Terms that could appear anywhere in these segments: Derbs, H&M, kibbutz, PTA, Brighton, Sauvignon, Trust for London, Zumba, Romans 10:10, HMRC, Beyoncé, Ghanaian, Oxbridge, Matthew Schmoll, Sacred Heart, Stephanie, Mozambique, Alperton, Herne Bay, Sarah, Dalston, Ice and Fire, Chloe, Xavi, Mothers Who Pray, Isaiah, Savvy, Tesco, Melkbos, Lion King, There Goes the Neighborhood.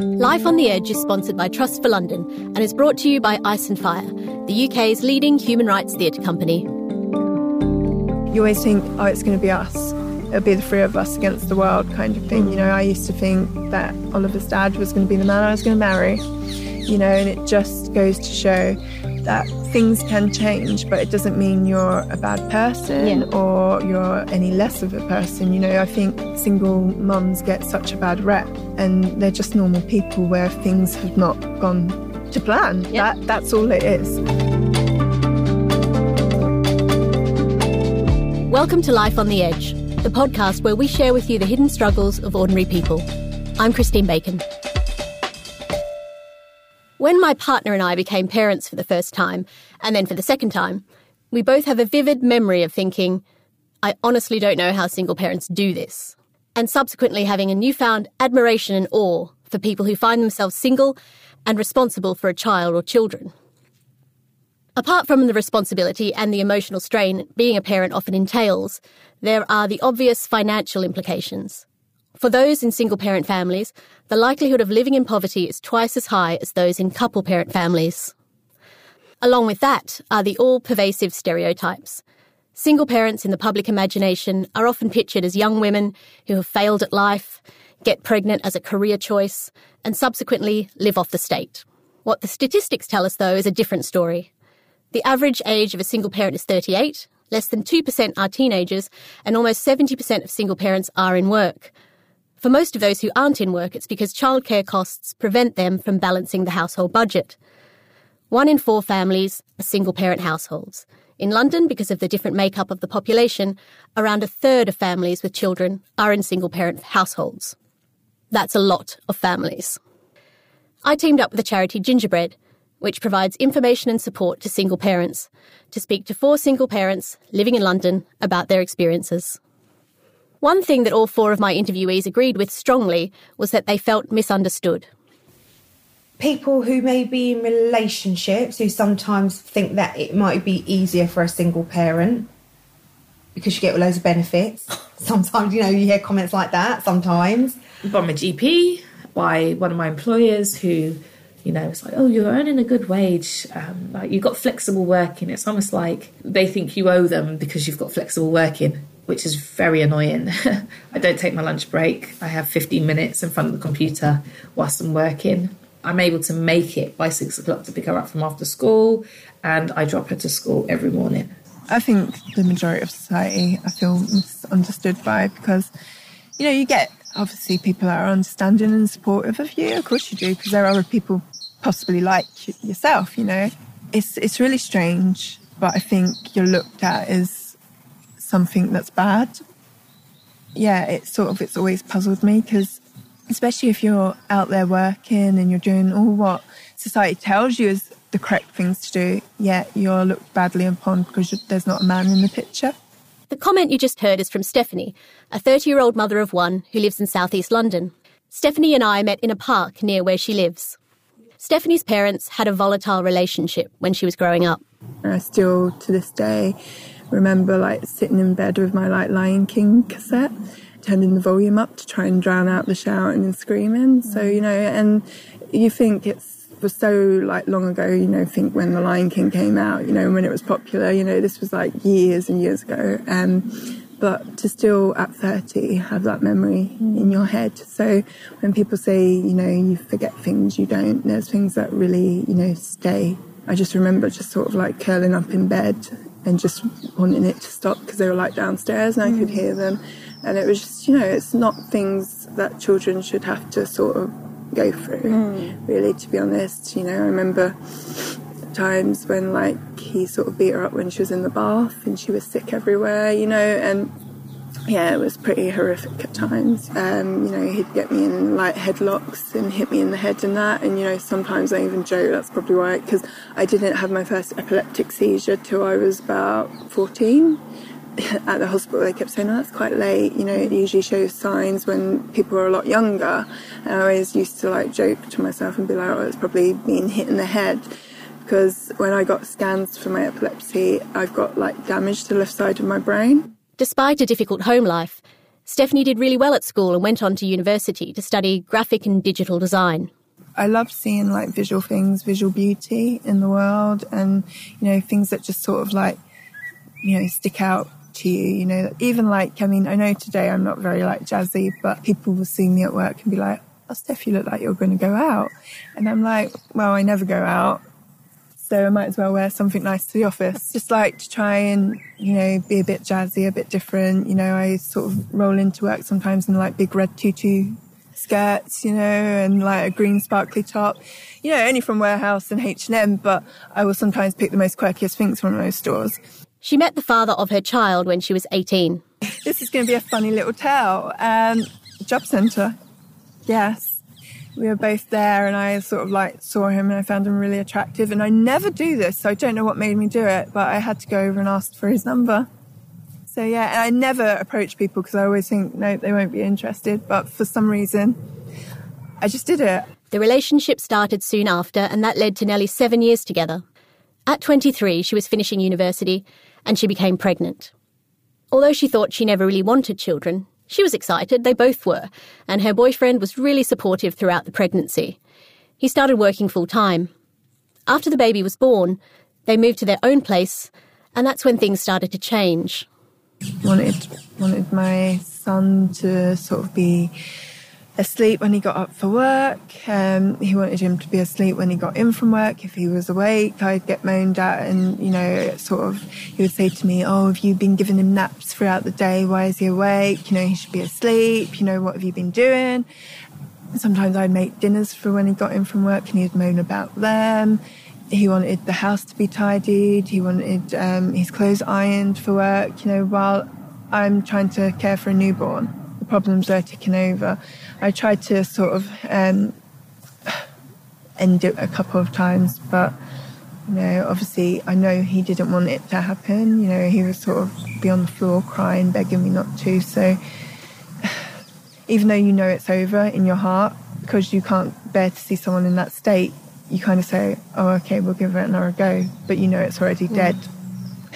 Life on the Edge is sponsored by Trust for London and is brought to you by Ice and Fire, the UK's leading human rights theatre company. You always think, oh, it's going to be us. It'll be the three of us against the world kind of thing. You know, I used to think that Oliver's dad was going to be the man I was going to marry. You know, and it just goes to show that things can change, but it doesn't mean you're a bad person or you're any less of a person. You know, I think single mums get such a bad rep, and they're just normal people where things have not gone to plan. Yeah. That's all it is. Welcome to Life on the Edge, the podcast where we share with you the hidden struggles of ordinary people. I'm Christine Bacon. When my partner and I became parents for the first time, and then for the second time, we both have a vivid memory of thinking, I honestly don't know how single parents do this, and subsequently having a newfound admiration and awe for people who find themselves single and responsible for a child or children. Apart from the responsibility and the emotional strain being a parent often entails, there are the obvious financial implications. For those in single-parent families, the likelihood of living in poverty is twice as high as those in couple-parent families. Along with that are the all-pervasive stereotypes. Single parents in the public imagination are often pictured as young women who have failed at life, get pregnant as a career choice, and subsequently live off the state. What the statistics tell us, though, is a different story. The average age of a single parent is 38, less than 2% are teenagers, and almost 70% of single parents are in work. For most of those who aren't in work, it's because childcare costs prevent them from balancing the household budget. 1 in 4 families are single-parent households. In London, because of the different makeup of the population, around a third of families with children are in single-parent households. That's a lot of families. I teamed up with the charity Gingerbread, which provides information and support to single parents, to speak to 4 single parents living in London about their experiences. One thing that all 4 of my interviewees agreed with strongly was that they felt misunderstood. People who may be in relationships who sometimes think that it might be easier for a single parent because you get all loads of benefits. Sometimes, you know, you hear comments like that sometimes. By my GP, by one of my employers who, you know, it's like, oh, you're earning a good wage. Like you've got flexible working. It's almost like they think you owe them because you've got flexible working, which is very annoying. I don't take my lunch break. I have 15 minutes in front of the computer whilst I'm working. I'm able to make it by 6 o'clock to pick her up from after school, and I drop her to school every morning. I think the majority of society I feel misunderstood by, because, you know, you get obviously people that are understanding and supportive of you. Of course you do, because there are other people possibly like yourself, you know. It's really strange, but I think you're looked at as something that's bad. Yeah, it's always puzzled me, because especially if you're out there working and you're doing all what society tells you is the correct things to do, yet you're looked badly upon because there's not a man in the picture. The comment you just heard is from Stephanie, a 30-year-old mother of 1 who lives in southeast London. Stephanie and I met in a park near where she lives. Stephanie's parents had a volatile relationship when she was growing up. I still, to this day, remember like sitting in bed with my like Lion King cassette, turning the volume up to try and drown out the shouting and screaming. So, you know, and you think it was so like long ago, you know, think when the Lion King came out, you know, when it was popular, you know, this was like years and years ago. But to still at 30 have that memory in your head. So when people say, you know, you forget things, you don't, there's things that really, you know, stay. I just remember just sort of like curling up in bed and just wanting it to stop, because they were like downstairs and I could hear them. And it was just, you know, it's not things that children should have to sort of go through, really, to be honest. You know, I remember times when, like, he sort of beat her up when she was in the bath and she was sick everywhere, you know, and, yeah, it was pretty horrific at times. You know, he'd get me in, like, headlocks and hit me in the head and that. And, you know, sometimes I even joke that's probably why, because I didn't have my first epileptic seizure till I was about 14. At the hospital, they kept saying, oh, that's quite late. You know, it usually shows signs when people are a lot younger. And I always used to, like, joke to myself and be like, oh, it's probably being hit in the head. Because when I got scans for my epilepsy, I've got, like, damage to the left side of my brain. Despite a difficult home life, Stephanie did really well at school and went on to university to study graphic and digital design. I love seeing like visual things, visual beauty in the world, and, you know, things that just sort of like, you know, stick out to you, you know, even like, I mean, I know today I'm not very like jazzy, but people will see me at work and be like, oh, Steph, you look like you're going to go out. And I'm like, well, I never go out, so I might as well wear something nice to the office. Just like to try and, you know, be a bit jazzy, a bit different. You know, I sort of roll into work sometimes in like big red tutu skirts, you know, and like a green sparkly top, you know, only from Warehouse and H&M, but I will sometimes pick the most quirkiest things from those stores. She met the father of her child when she was 18. This is going to be a funny little tale. Job centre, yes. We were both there and I sort of like saw him and I found him really attractive. And I never do this, so I don't know what made me do it, but I had to go over and ask for his number. So yeah, and I never approach people because I always think, no, they won't be interested. But for some reason, I just did it. The relationship started soon after and that led to nearly 7 years together. At 23, she was finishing university and she became pregnant. Although she thought she never really wanted children, she was excited, they both were, and her boyfriend was really supportive throughout the pregnancy. He started working full-time. After the baby was born, they moved to their own place, and that's when things started to change. Wanted my son to sort of be asleep when he got up for work. He wanted him to be asleep when he got in from work. If he was awake, I'd get moaned at and, you know, sort of, he would say to me, oh, have you been giving him naps throughout the day? Why is he awake? You know, he should be asleep. You know, what have you been doing? Sometimes I'd make dinners for when he got in from work and he'd moan about them. He wanted the house to be tidied. He wanted his clothes ironed for work, you know, while I'm trying to care for a newborn. Problems are ticking over. I tried to sort of end it a couple of times, but, you know, obviously I know he didn't want it to happen. You know, he was sort of be on the floor crying, begging me not to. So even though you know it's over in your heart, because you can't bear to see someone in that state, you kind of say, oh, okay, we'll give it another go, but you know it's already dead.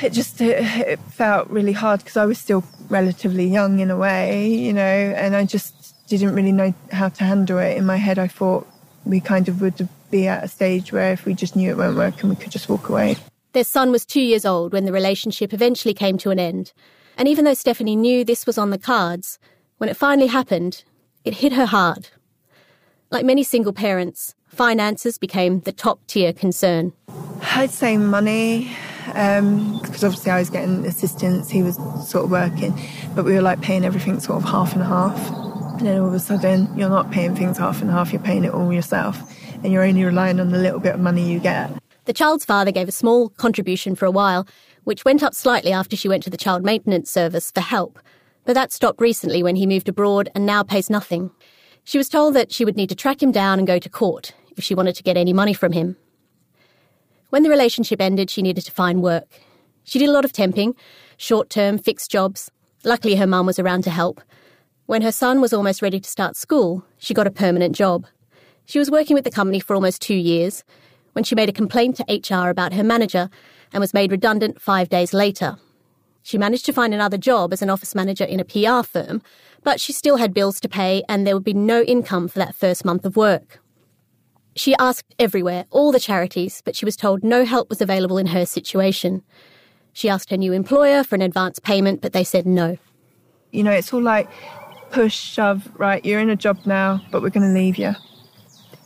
It felt really hard because I was still relatively young in a way, you know, and I just didn't really know how to handle it. In my head, I thought we kind of would be at a stage where if we just knew it won't work and we could just walk away. Their son was 2 years old when the relationship eventually came to an end. And even though Stephanie knew this was on the cards, when it finally happened, it hit her hard. Like many single parents, finances became the top-tier concern. I'd say money, because obviously I was getting assistance, he was sort of working, but we were like paying everything sort of half and half. And then all of a sudden, you're not paying things half and half, you're paying it all yourself, and you're only relying on the little bit of money you get. The child's father gave a small contribution for a while, which went up slightly after she went to the child maintenance service for help, but that stopped recently when he moved abroad and now pays nothing. She was told that she would need to track him down and go to court if she wanted to get any money from him. When the relationship ended, she needed to find work. She did a lot of temping, short-term, fixed jobs. Luckily, her mum was around to help. When her son was almost ready to start school, she got a permanent job. She was working with the company for almost 2 years when she made a complaint to HR about her manager and was made redundant 5 days later. She managed to find another job as an office manager in a PR firm, but she still had bills to pay and there would be no income for that first month of work. She asked everywhere, all the charities, but she was told no help was available in her situation. She asked her new employer for an advance payment, but they said no. You know, it's all like push, shove, right, you're in a job now, but we're going to leave you.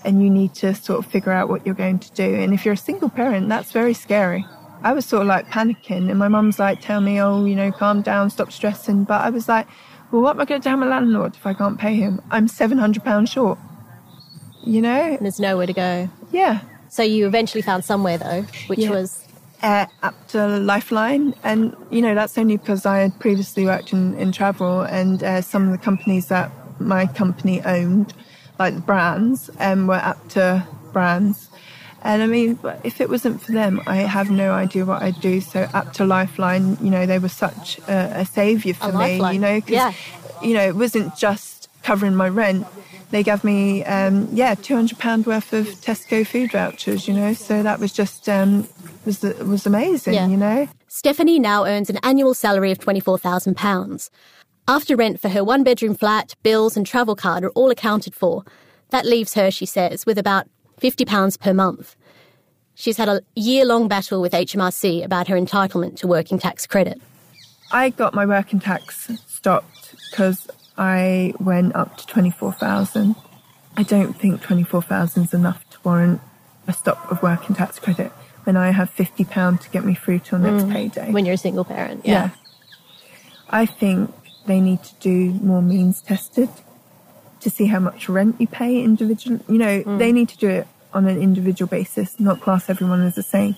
And you need to sort of figure out what you're going to do. And if you're a single parent, that's very scary. I was sort of like panicking and my mum's like, tell me, oh, you know, calm down, stop stressing. But I was like, well, what am I going to tell my landlord if I can't pay him? I'm £700 short. You know? And there's nowhere to go. Yeah. So you eventually found somewhere, though, which was... ABTA Lifeline. And, you know, that's only because I had previously worked in travel and some of the companies that my company owned, like the brands, were ABTA brands. And, I mean, if it wasn't for them, I have no idea what I'd do. So ABTA Lifeline, you know, they were such a saviour for me, you know? Cause, you know, it wasn't just covering my rent. They gave me, £200 worth of Tesco food vouchers, you know, so that was just, was amazing, you know. Stephanie now earns an annual salary of £24,000. After rent for her one-bedroom flat, bills and travel card are all accounted for. That leaves her, she says, with about £50 per month. She's had a year-long battle with HMRC about her entitlement to working tax credit. I got my working tax stopped because I went up to 24,000. I don't think 24,000 is enough to warrant a stop of working tax credit when I have £50 to get me through till next payday. When you're a single parent, yeah. I think they need to do more means tested to see how much rent you pay individually. You know, they need to do it on an individual basis, not class everyone as the same.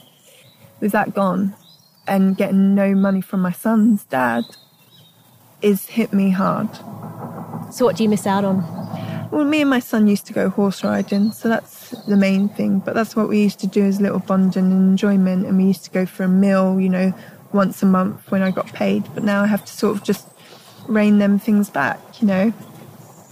With that gone and getting no money from my son's dad is hit me hard. So what do you miss out on? Well, me and my son used to go horse riding, so that's the main thing. But that's what we used to do as little bonding and enjoyment. And we used to go for a meal, you know, once a month when I got paid. But now I have to sort of just rein them things back, you know.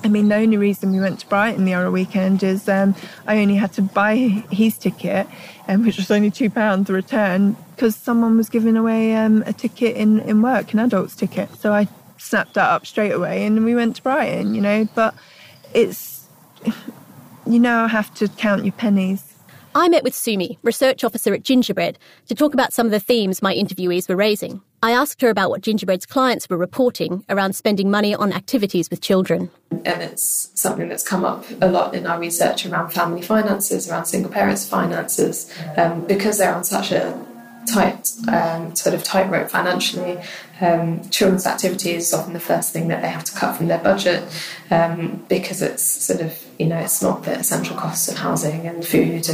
I mean, the only reason we went to Brighton the other weekend is I only had to buy his ticket, which was only £2 to return, because someone was giving away a ticket in work, an adult's ticket. So I snapped that up straight away and we went to Brighton, you know. But it's, you now have to count your pennies. I met with Sumi, research officer at Gingerbread, to talk about some of the themes my interviewees were raising. I asked her about what Gingerbread's clients were reporting around spending money on activities with children. And it's something that's come up a lot in our research around family finances, around single parents' finances, because they're on such a tight, sort of tightrope financially. Children's activities is often the first thing that they have to cut from their budget because it's sort of, you know, it's not the essential costs of housing and food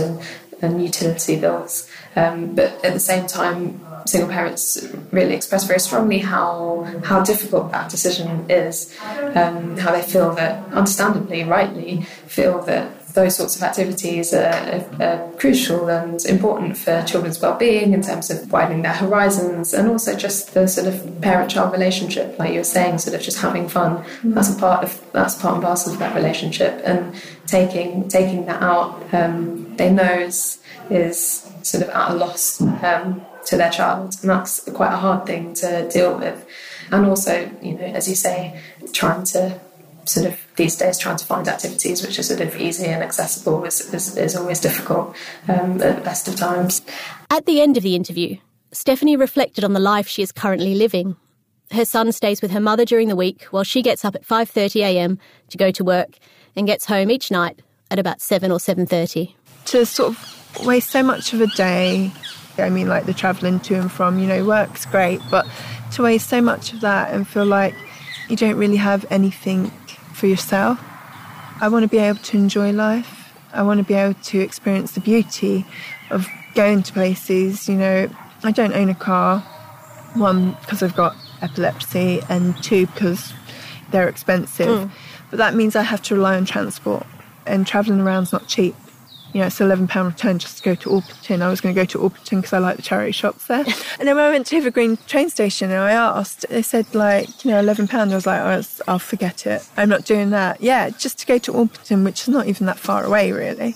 and utility bills. But at the same time, single parents really express very strongly how difficult that decision is, how they feel that, understandably, rightly, feel that those sorts of activities are crucial and important for children's well-being in terms of widening their horizons, and also just the sort of parent-child relationship, like you were saying, sort of just having fun. That's part and parcel of that relationship, and taking that out, they know is sort of at a loss to their child, and that's quite a hard thing to deal with. And also, you know, as you say, trying to sort of these days trying to find activities which are sort of easy and accessible is always difficult at the best of times. At the end of the interview, Stephanie reflected on the life she is currently living. Her son stays with her mother during the week while she gets up at 5:30am to go to work and gets home each night at about 7 or 7:30. To sort of waste so much of a day, I mean, like the travelling to and from, you know, work's great, but to waste so much of that and feel like you don't really have anything for yourself. I want to be able to enjoy life. I want to be able to experience the beauty of going to places, you know. I don't own a car, one, because I've got epilepsy, and two, because they're expensive. But that means I have to rely on transport, and travelling around's not cheap. You know, it's an £11 return just to go to Alperton. I was going to go to Alperton because I like the charity shops there. And then when I went to Evergreen train station and I asked, they said, like, you know, £11. I was like, oh, I'll forget it. I'm not doing that. Yeah, just to go to Alperton, which is not even that far away, really.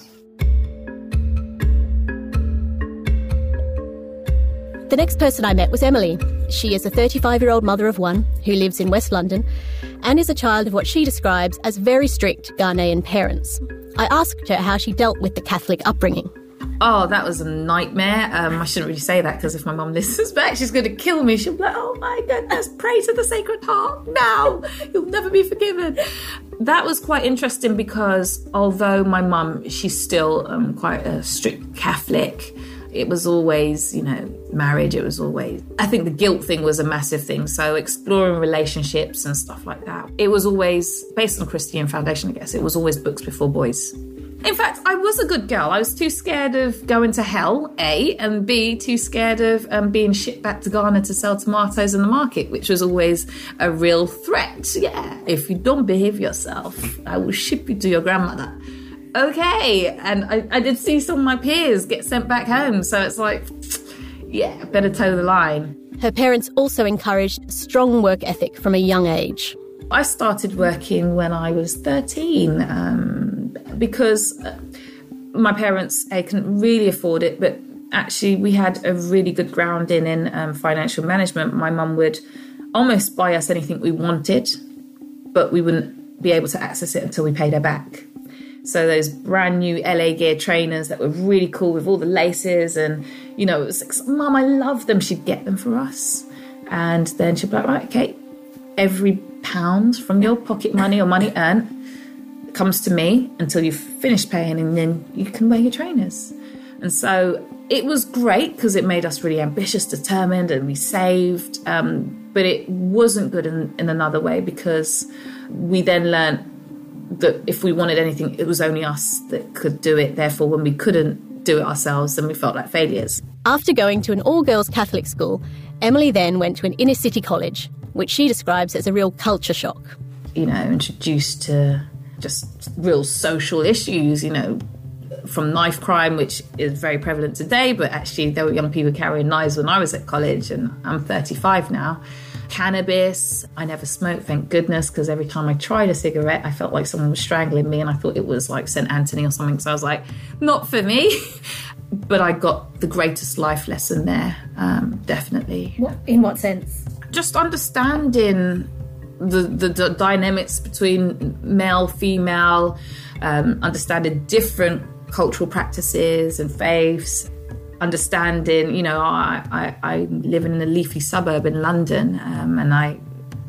The next person I met was Emily. She is a 35-year-old mother of one who lives in West London and is a child of what she describes as very strict Ghanaian parents. I asked her how she dealt with the Catholic upbringing. Oh, that was a nightmare. I shouldn't really say that because if my mum listens back, she's going to kill me. She'll be like, oh my goodness, pray to the Sacred Heart now. You'll never be forgiven. That was quite interesting because although my mum, she's still quite a strict Catholic, it was always, you know, marriage, it was always... I think the guilt thing was a massive thing, so exploring relationships and stuff like that. It was always, based on Christian foundation, I guess, it was always books before boys. In fact, I was a good girl. I was too scared of going to hell, A, and B, too scared of being shipped back to Ghana to sell tomatoes in the market, which was always a real threat. Yeah, if you don't behave yourself, I will ship you to your grandmother. Okay, and I did see some of my peers get sent back home, so it's like, yeah, better toe the line. Her parents also encouraged strong work ethic from a young age. I started working when I was 13 because my parents, I couldn't really afford it, but actually we had a really good grounding in financial management. My mum would almost buy us anything we wanted, but we wouldn't be able to access it until we paid her back. So those brand new LA gear trainers that were really cool with all the laces, and, you know, it was like, Mum, I love them. She'd get them for us. And then she'd be like, right, okay, every £1 from your pocket money or money earned comes to me until you've finished paying, and then you can wear your trainers. And so it was great because it made us really ambitious, determined, and we saved. But it wasn't good in another way, because we then learned that if we wanted anything, it was only us that could do it. Therefore, when we couldn't do it ourselves, then we felt like failures. After going to an all-girls Catholic school, Emily then went to an inner-city college, which she describes as a real culture shock. You know, introduced to just real social issues, you know, from knife crime, which is very prevalent today, but actually there were young people carrying knives when I was at college, and I'm 35 now. Cannabis. I never smoked, thank goodness, because every time I tried a cigarette, I felt like someone was strangling me, and I thought it was like St. Anthony or something, so I was like, not for me. But I got the greatest life lesson there, definitely. In what sense? Just understanding the dynamics between male, female, understanding different cultural practices and faiths, understanding, you know, I live in a leafy suburb in London, and I,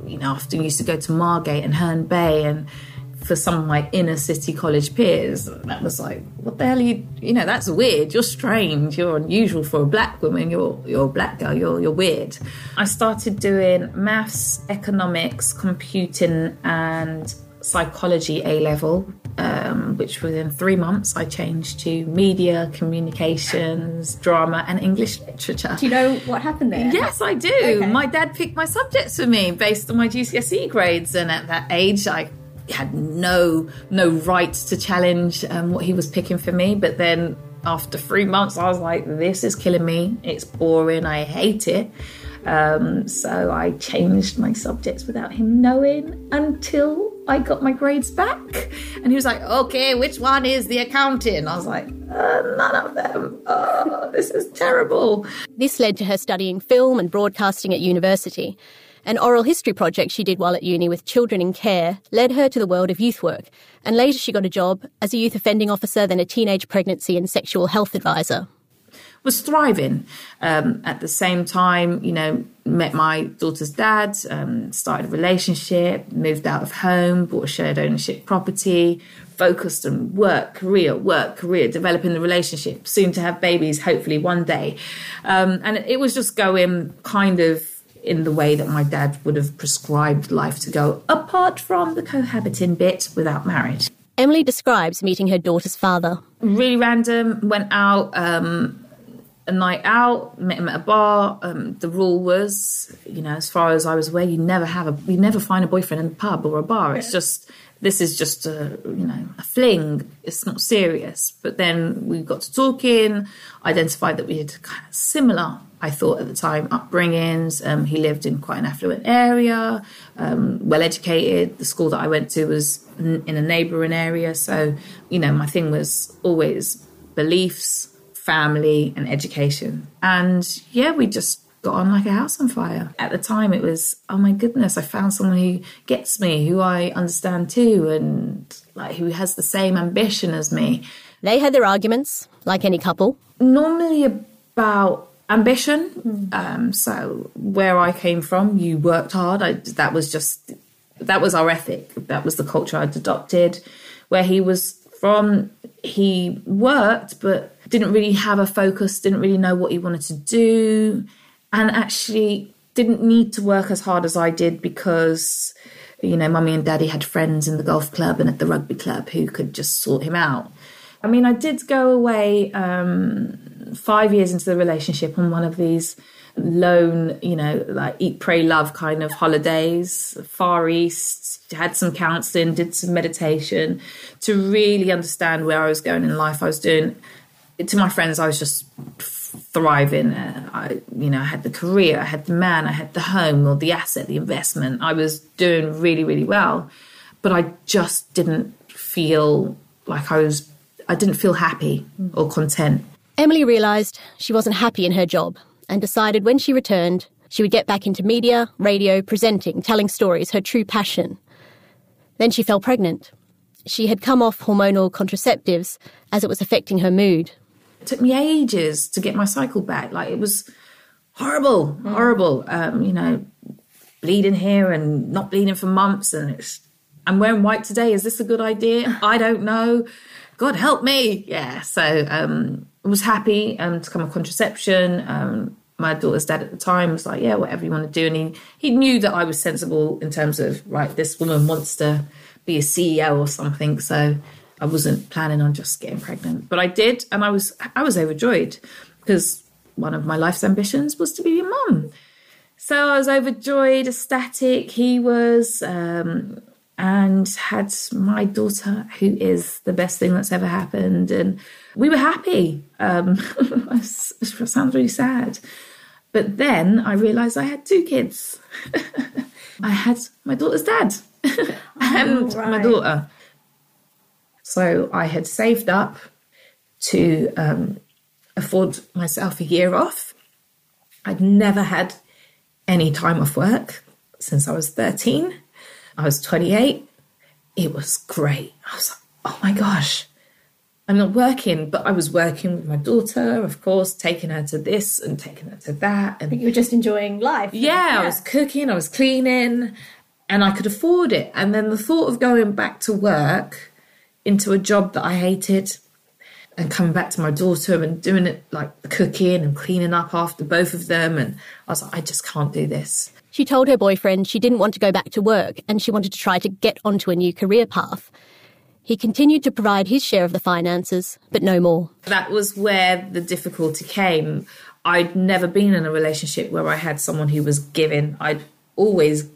you know, often used to go to Margate and Herne Bay, and for some of my inner city college peers, that was like, what the hell are you, you know, that's weird, you're strange, you're unusual for a black woman, you're a black girl, you're weird. I started doing maths, economics, computing and psychology A-level, which within 3 months I changed to media, communications, drama and English literature. Do you know what happened there? Yes, I do. Okay. My dad picked my subjects for me based on my GCSE grades, and at that age I had no right to challenge what he was picking for me. But then after 3 months, I was like, this is killing me. It's boring. I hate it. So I changed my subjects without him knowing until I got my grades back. And he was like, okay, which one is the accounting? I was like, none of them. Oh, this is terrible. This led to her studying film and broadcasting at university. An oral history project she did while at uni with children in care led her to the world of youth work, and later she got a job as a youth offending officer, then a teenage pregnancy and sexual health advisor. Was thriving. At the same time, you know, met my daughter's dad, started a relationship, moved out of home, bought a shared ownership property, focused on work, career, developing the relationship, soon to have babies, hopefully one day. And it was just going kind of in the way that my dad would have prescribed life to go, apart from the cohabiting bit without marriage. Emily describes meeting her daughter's father. Really random, went out, a night out, met him at a bar. The rule was, you know, as far as I was aware, you never find a boyfriend in a pub or a bar. It's just, this is just a, you know, a fling. It's not serious. But then we got to talking, identified that we had kind of similar, I thought at the time, upbringings. He lived in quite an affluent area, well-educated. The school that I went to was in a neighbouring area. So, you know, my thing was always beliefs, family and education. And yeah, we just got on like a house on fire. At the time it was, oh my goodness, I found someone who gets me, who I understand too, and like who has the same ambition as me. They had their arguments, like any couple. Normally about ambition. So where I came from, you worked hard. That was our ethic. That was the culture I'd adopted. Where he was from, he worked, but didn't really have a focus, didn't really know what he wanted to do, and actually didn't need to work as hard as I did because, you know, Mummy and Daddy had friends in the golf club and at the rugby club who could just sort him out. I mean, I did go away 5 years into the relationship on one of these lone, you know, like eat, pray, love kind of holidays, Far East, had some counselling, did some meditation to really understand where I was going in life. I was doing... To my friends, I was just thriving. I had the career, I had the man, I had the home or the asset, the investment. I was doing really, really well. But I just didn't feel like I didn't feel happy or content. Emily realised she wasn't happy in her job and decided when she returned, She would get back into media, radio, presenting, telling stories, her true passion. Then she fell pregnant. She had come off hormonal contraceptives as it was affecting her mood. It took me ages to get my cycle back. Like, it was horrible, horrible. You know, bleeding here and not bleeding for months. And it's, I'm wearing white today. Is this a good idea? I don't know. God help me. Yeah. So I was happy to come off contraception. My daughter's dad at the time was like, yeah, whatever you want to do. And he knew that I was sensible in terms of, right, this woman wants to be a CEO or something. So I wasn't planning on just getting pregnant, but I did, and I was overjoyed because one of my life's ambitions was to be a mum. So I was overjoyed, ecstatic. He was, and had my daughter, who is the best thing that's ever happened, and we were happy. It sounds really sad, but then I realised I had two kids. I had my daughter's dad and my daughter. So I had saved up to afford myself a year off. I'd never had any time off work since I was 13. I was 28. It was great. I was like, oh my gosh, I'm not working, but I was working with my daughter, of course, taking her to this and taking her to that. And you were just enjoying life. Yeah, I was cooking, I was cleaning, and I could afford it. And then the thought of going back to work into a job that I hated and coming back to my daughter and doing it like the cooking and cleaning up after both of them. And I was like, I just can't do this. She told her boyfriend she didn't want to go back to work and she wanted to try to get onto a new career path. He continued to provide his share of the finances, but no more. That was where the difficulty came. I'd never been in a relationship where I had someone who was giving. I'd always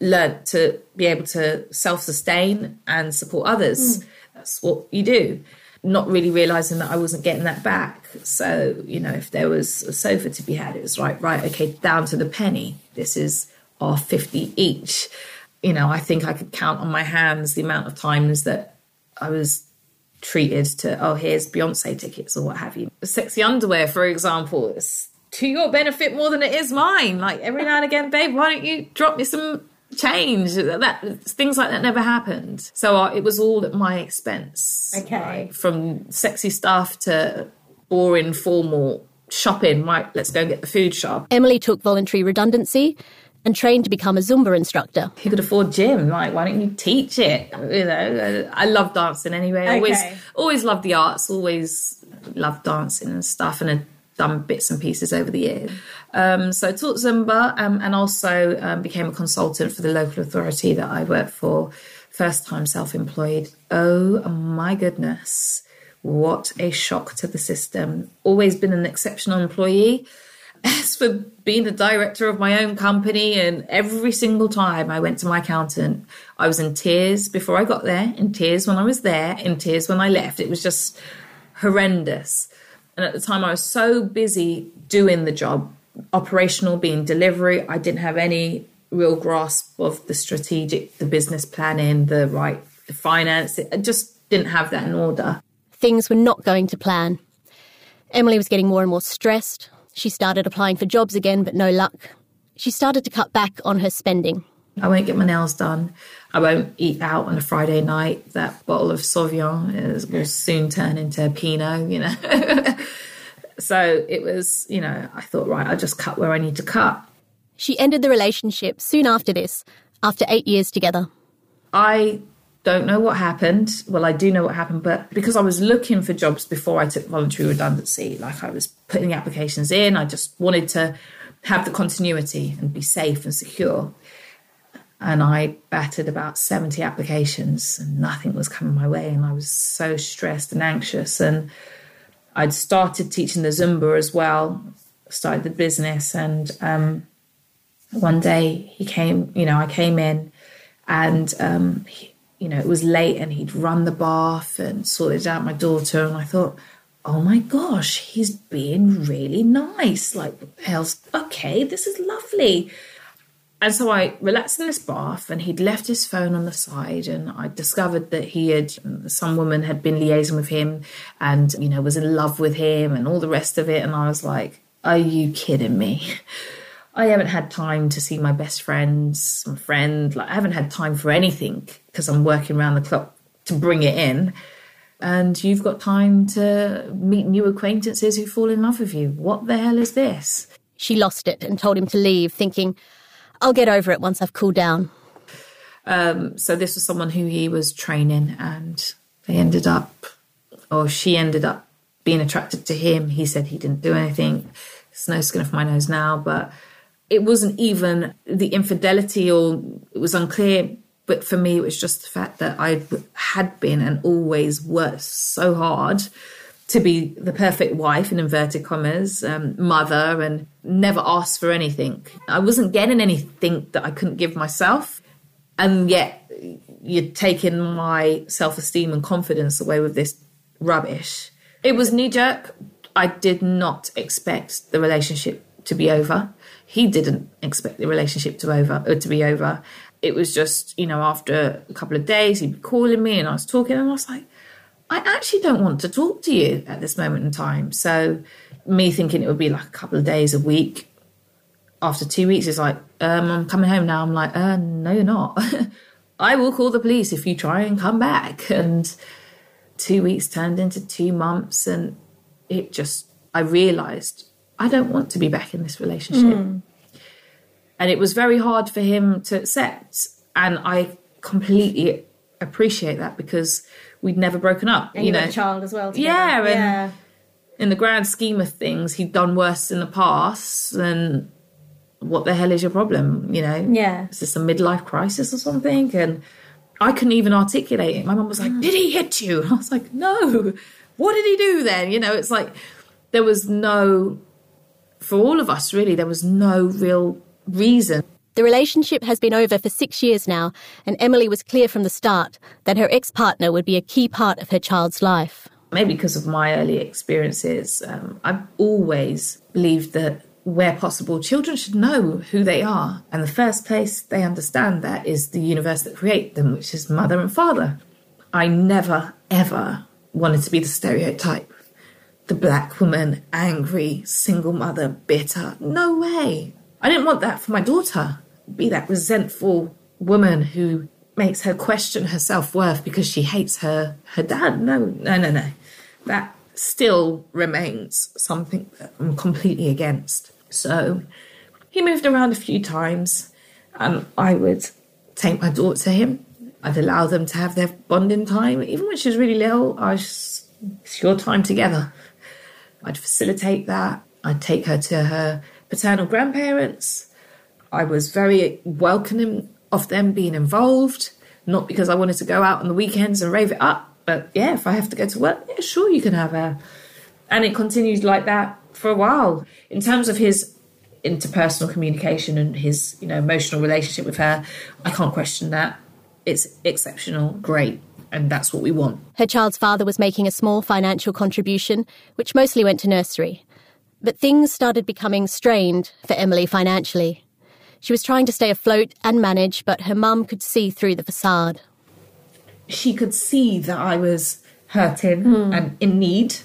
learnt to be able to self-sustain and support others. That's what you do. Not really realising that I wasn't getting that back. So, you know, if there was a sofa to be had, it was like, right, okay, down to the penny. This is our 50 each. You know, I think I could count on my hands the amount of times that I was treated to, oh, here's Beyoncé tickets or what have you. Sexy underwear, for example, it's to your benefit more than it is mine. Like, every now and again, babe, why don't you drop me some change? That things like that never happened. So it was all at my expense. Okay. Right? From sexy stuff to boring formal shopping, like, let's go and get the food shop. Emily took voluntary redundancy and trained to become a Zumba instructor. Who could afford gym? Like, why don't you teach it? You know, I love dancing anyway. Okay. Always loved the arts, always loved dancing and stuff, and done bits and pieces over the years. So I taught Zumba and also became a consultant for the local authority that I worked for, first-time self-employed. Oh, my goodness. What a shock to the system. Always been an exceptional employee. As for being the director of my own company, and every single time I went to my accountant, I was in tears before I got there, in tears when I was there, in tears when I left. It was just horrendous. And at the time, I was so busy doing the job, operational, being delivery, I didn't have any real grasp of the strategic, the business planning, the finance. I just didn't have that in order. Things were not going to plan. Emily was getting more and more stressed. She started applying for jobs again, but no luck. She started to cut back on her spending. I won't get my nails done. I won't eat out on a Friday night. That bottle of Sauvignon will soon turn into a Pinot, you know. So it was, you know, I thought, right, I'll just cut where I need to cut. She ended the relationship soon after this, after 8 years together. I don't know what happened. Well, I do know what happened, but because I was looking for jobs before I took voluntary redundancy, like, I was putting the applications in, I just wanted to have the continuity and be safe and secure. And I batted about 70 applications and nothing was coming my way. And I was so stressed and anxious. And I'd started teaching the Zumba as well, started the business. And one day I came in and, it was late and he'd run the bath and sorted out my daughter. And I thought, oh my gosh, he's being really nice. Like, okay, this is lovely. And so I relaxed in this bath and he'd left his phone on the side, and I discovered that some woman had been liaising with him and, you know, was in love with him and all the rest of it. And I was like, are you kidding me? I haven't had time to see my best friends, my friend. Like, I haven't had time for anything because I'm working around the clock to bring it in. And you've got time to meet new acquaintances who fall in love with you. What the hell is this? She lost it and told him to leave, thinking, I'll get over it once I've cooled down. So this was someone who he was training, and they ended up, or she ended up being attracted to him. He said he didn't do anything. It's no skin off my nose now, but it wasn't even the infidelity, or it was unclear. But for me, it was just the fact that I had been and always worked so hard to be the perfect wife, in inverted commas, mother, and never asked for anything. I wasn't getting anything that I couldn't give myself. And yet you're taking my self-esteem and confidence away with this rubbish. It was knee-jerk. I did not expect the relationship to be over. He didn't expect the relationship to be over. It was just, you know, after a couple of days, he'd be calling me and I was talking, and I was like, I actually don't want to talk to you at this moment in time. So me thinking it would be like a couple of days, a week. After 2 weeks, it's like, I'm coming home now. I'm like, no, you're not. I will call the police if you try and come back. And 2 weeks turned into 2 months, and it just, I realised I don't want to be back in this relationship. Mm. And it was very hard for him to accept. And I completely appreciate that, because we'd never broken up. And you know, a child as well. Together. Yeah. And yeah. In the grand scheme of things, he'd done worse in the past. And what the hell is your problem? You know? Yeah. Is this a midlife crisis or something? And I couldn't even articulate it. My mum was like, Did he hit you? And I was like, no. What did he do then? You know, it's like there was no, for all of us really, there was no real reason. The relationship has been over for 6 years now, and Emily was clear from the start that her ex-partner would be a key part of her child's life. Maybe because of my early experiences, I've always believed that where possible, children should know who they are. And the first place they understand that is the universe that created them, which is mother and father. I never, ever wanted to be the stereotype. The black woman, angry, single mother, bitter. No way. I didn't want that for my daughter. Be that resentful woman who makes her question her self-worth because she hates her dad. No. That still remains something that I'm completely against. So he moved around a few times, and I would take my daughter to him. I'd allow them to have their bonding time. Even when she was really little, it's your time together. I'd facilitate that. I'd take her to her paternal grandparents. I was very welcoming of them being involved, not because I wanted to go out on the weekends and rave it up, but yeah, if I have to go to work, yeah, sure, you can have her. And it continued like that for a while. In terms of his interpersonal communication and his, you know, emotional relationship with her, I can't question that. It's exceptional, great, and that's what we want. Her child's father was making a small financial contribution, which mostly went to nursery. But things started becoming strained for Emily financially. She was trying to stay afloat and manage, but her mum could see through the facade. She could see that I was hurting and in need.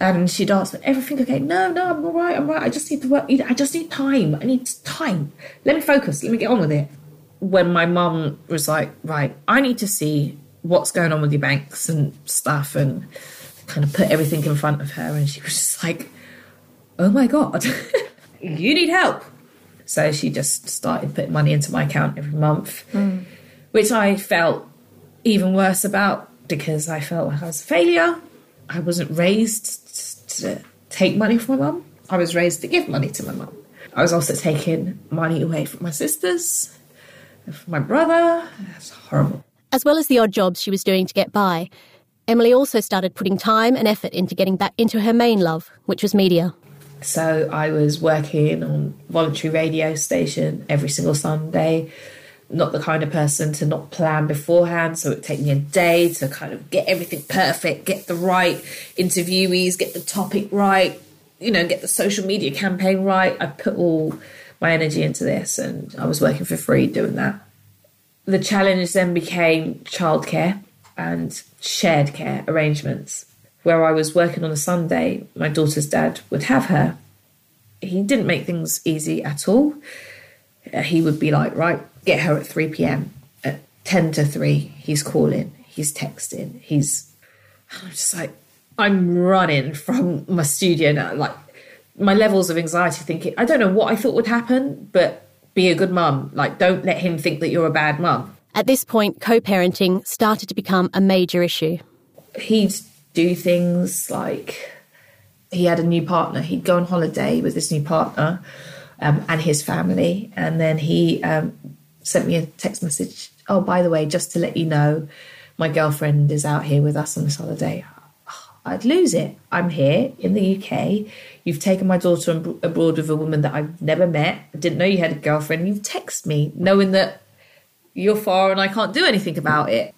And she'd ask me, everything okay? No, I'm all right, I'm right. I just need to work. I just need time. I need time. Let me focus. Let me get on with it. When my mum was like, right, I need to see what's going on with your banks and stuff, and kind of put everything in front of her. And she was just like, oh my God, you need help. So she just started putting money into my account every month, which I felt even worse about, because I felt like I was a failure. I wasn't raised to take money from my mum. I was raised to give money to my mum. I was also taking money away from my sisters and from my brother. That's horrible. As well as the odd jobs she was doing to get by, Emily also started putting time and effort into getting back into her main love, which was media. So I was working on voluntary radio station every single Sunday. Not the kind of person to not plan beforehand, so it would take me a day to kind of get everything perfect, get the right interviewees, get the topic right, you know, get the social media campaign right. I put all my energy into this, and I was working for free doing that. The challenge then became childcare and shared care arrangements. Where I was working on a Sunday, my daughter's dad would have her he didn't make things easy at all. He would be like, right, get her at 3 p.m. At 10 to 3, he's calling, he's texting, he's... I'm just like, I'm running from my studio now. Like, my levels of anxiety thinking, I don't know what I thought would happen, but be a good mum. Like, don't let him think that you're a bad mum. At this point, co-parenting started to become a major issue. He'd do things like... He had a new partner. He'd go on holiday with his new partner and his family. And then he sent me a text message. Oh, by the way, just to let you know, my girlfriend is out here with us on this holiday. Oh, I'd lose it. I'm here in the UK. You've taken my daughter abroad with a woman that I've never met. I didn't know you had a girlfriend. You've texted me knowing that you're far and I can't do anything about it.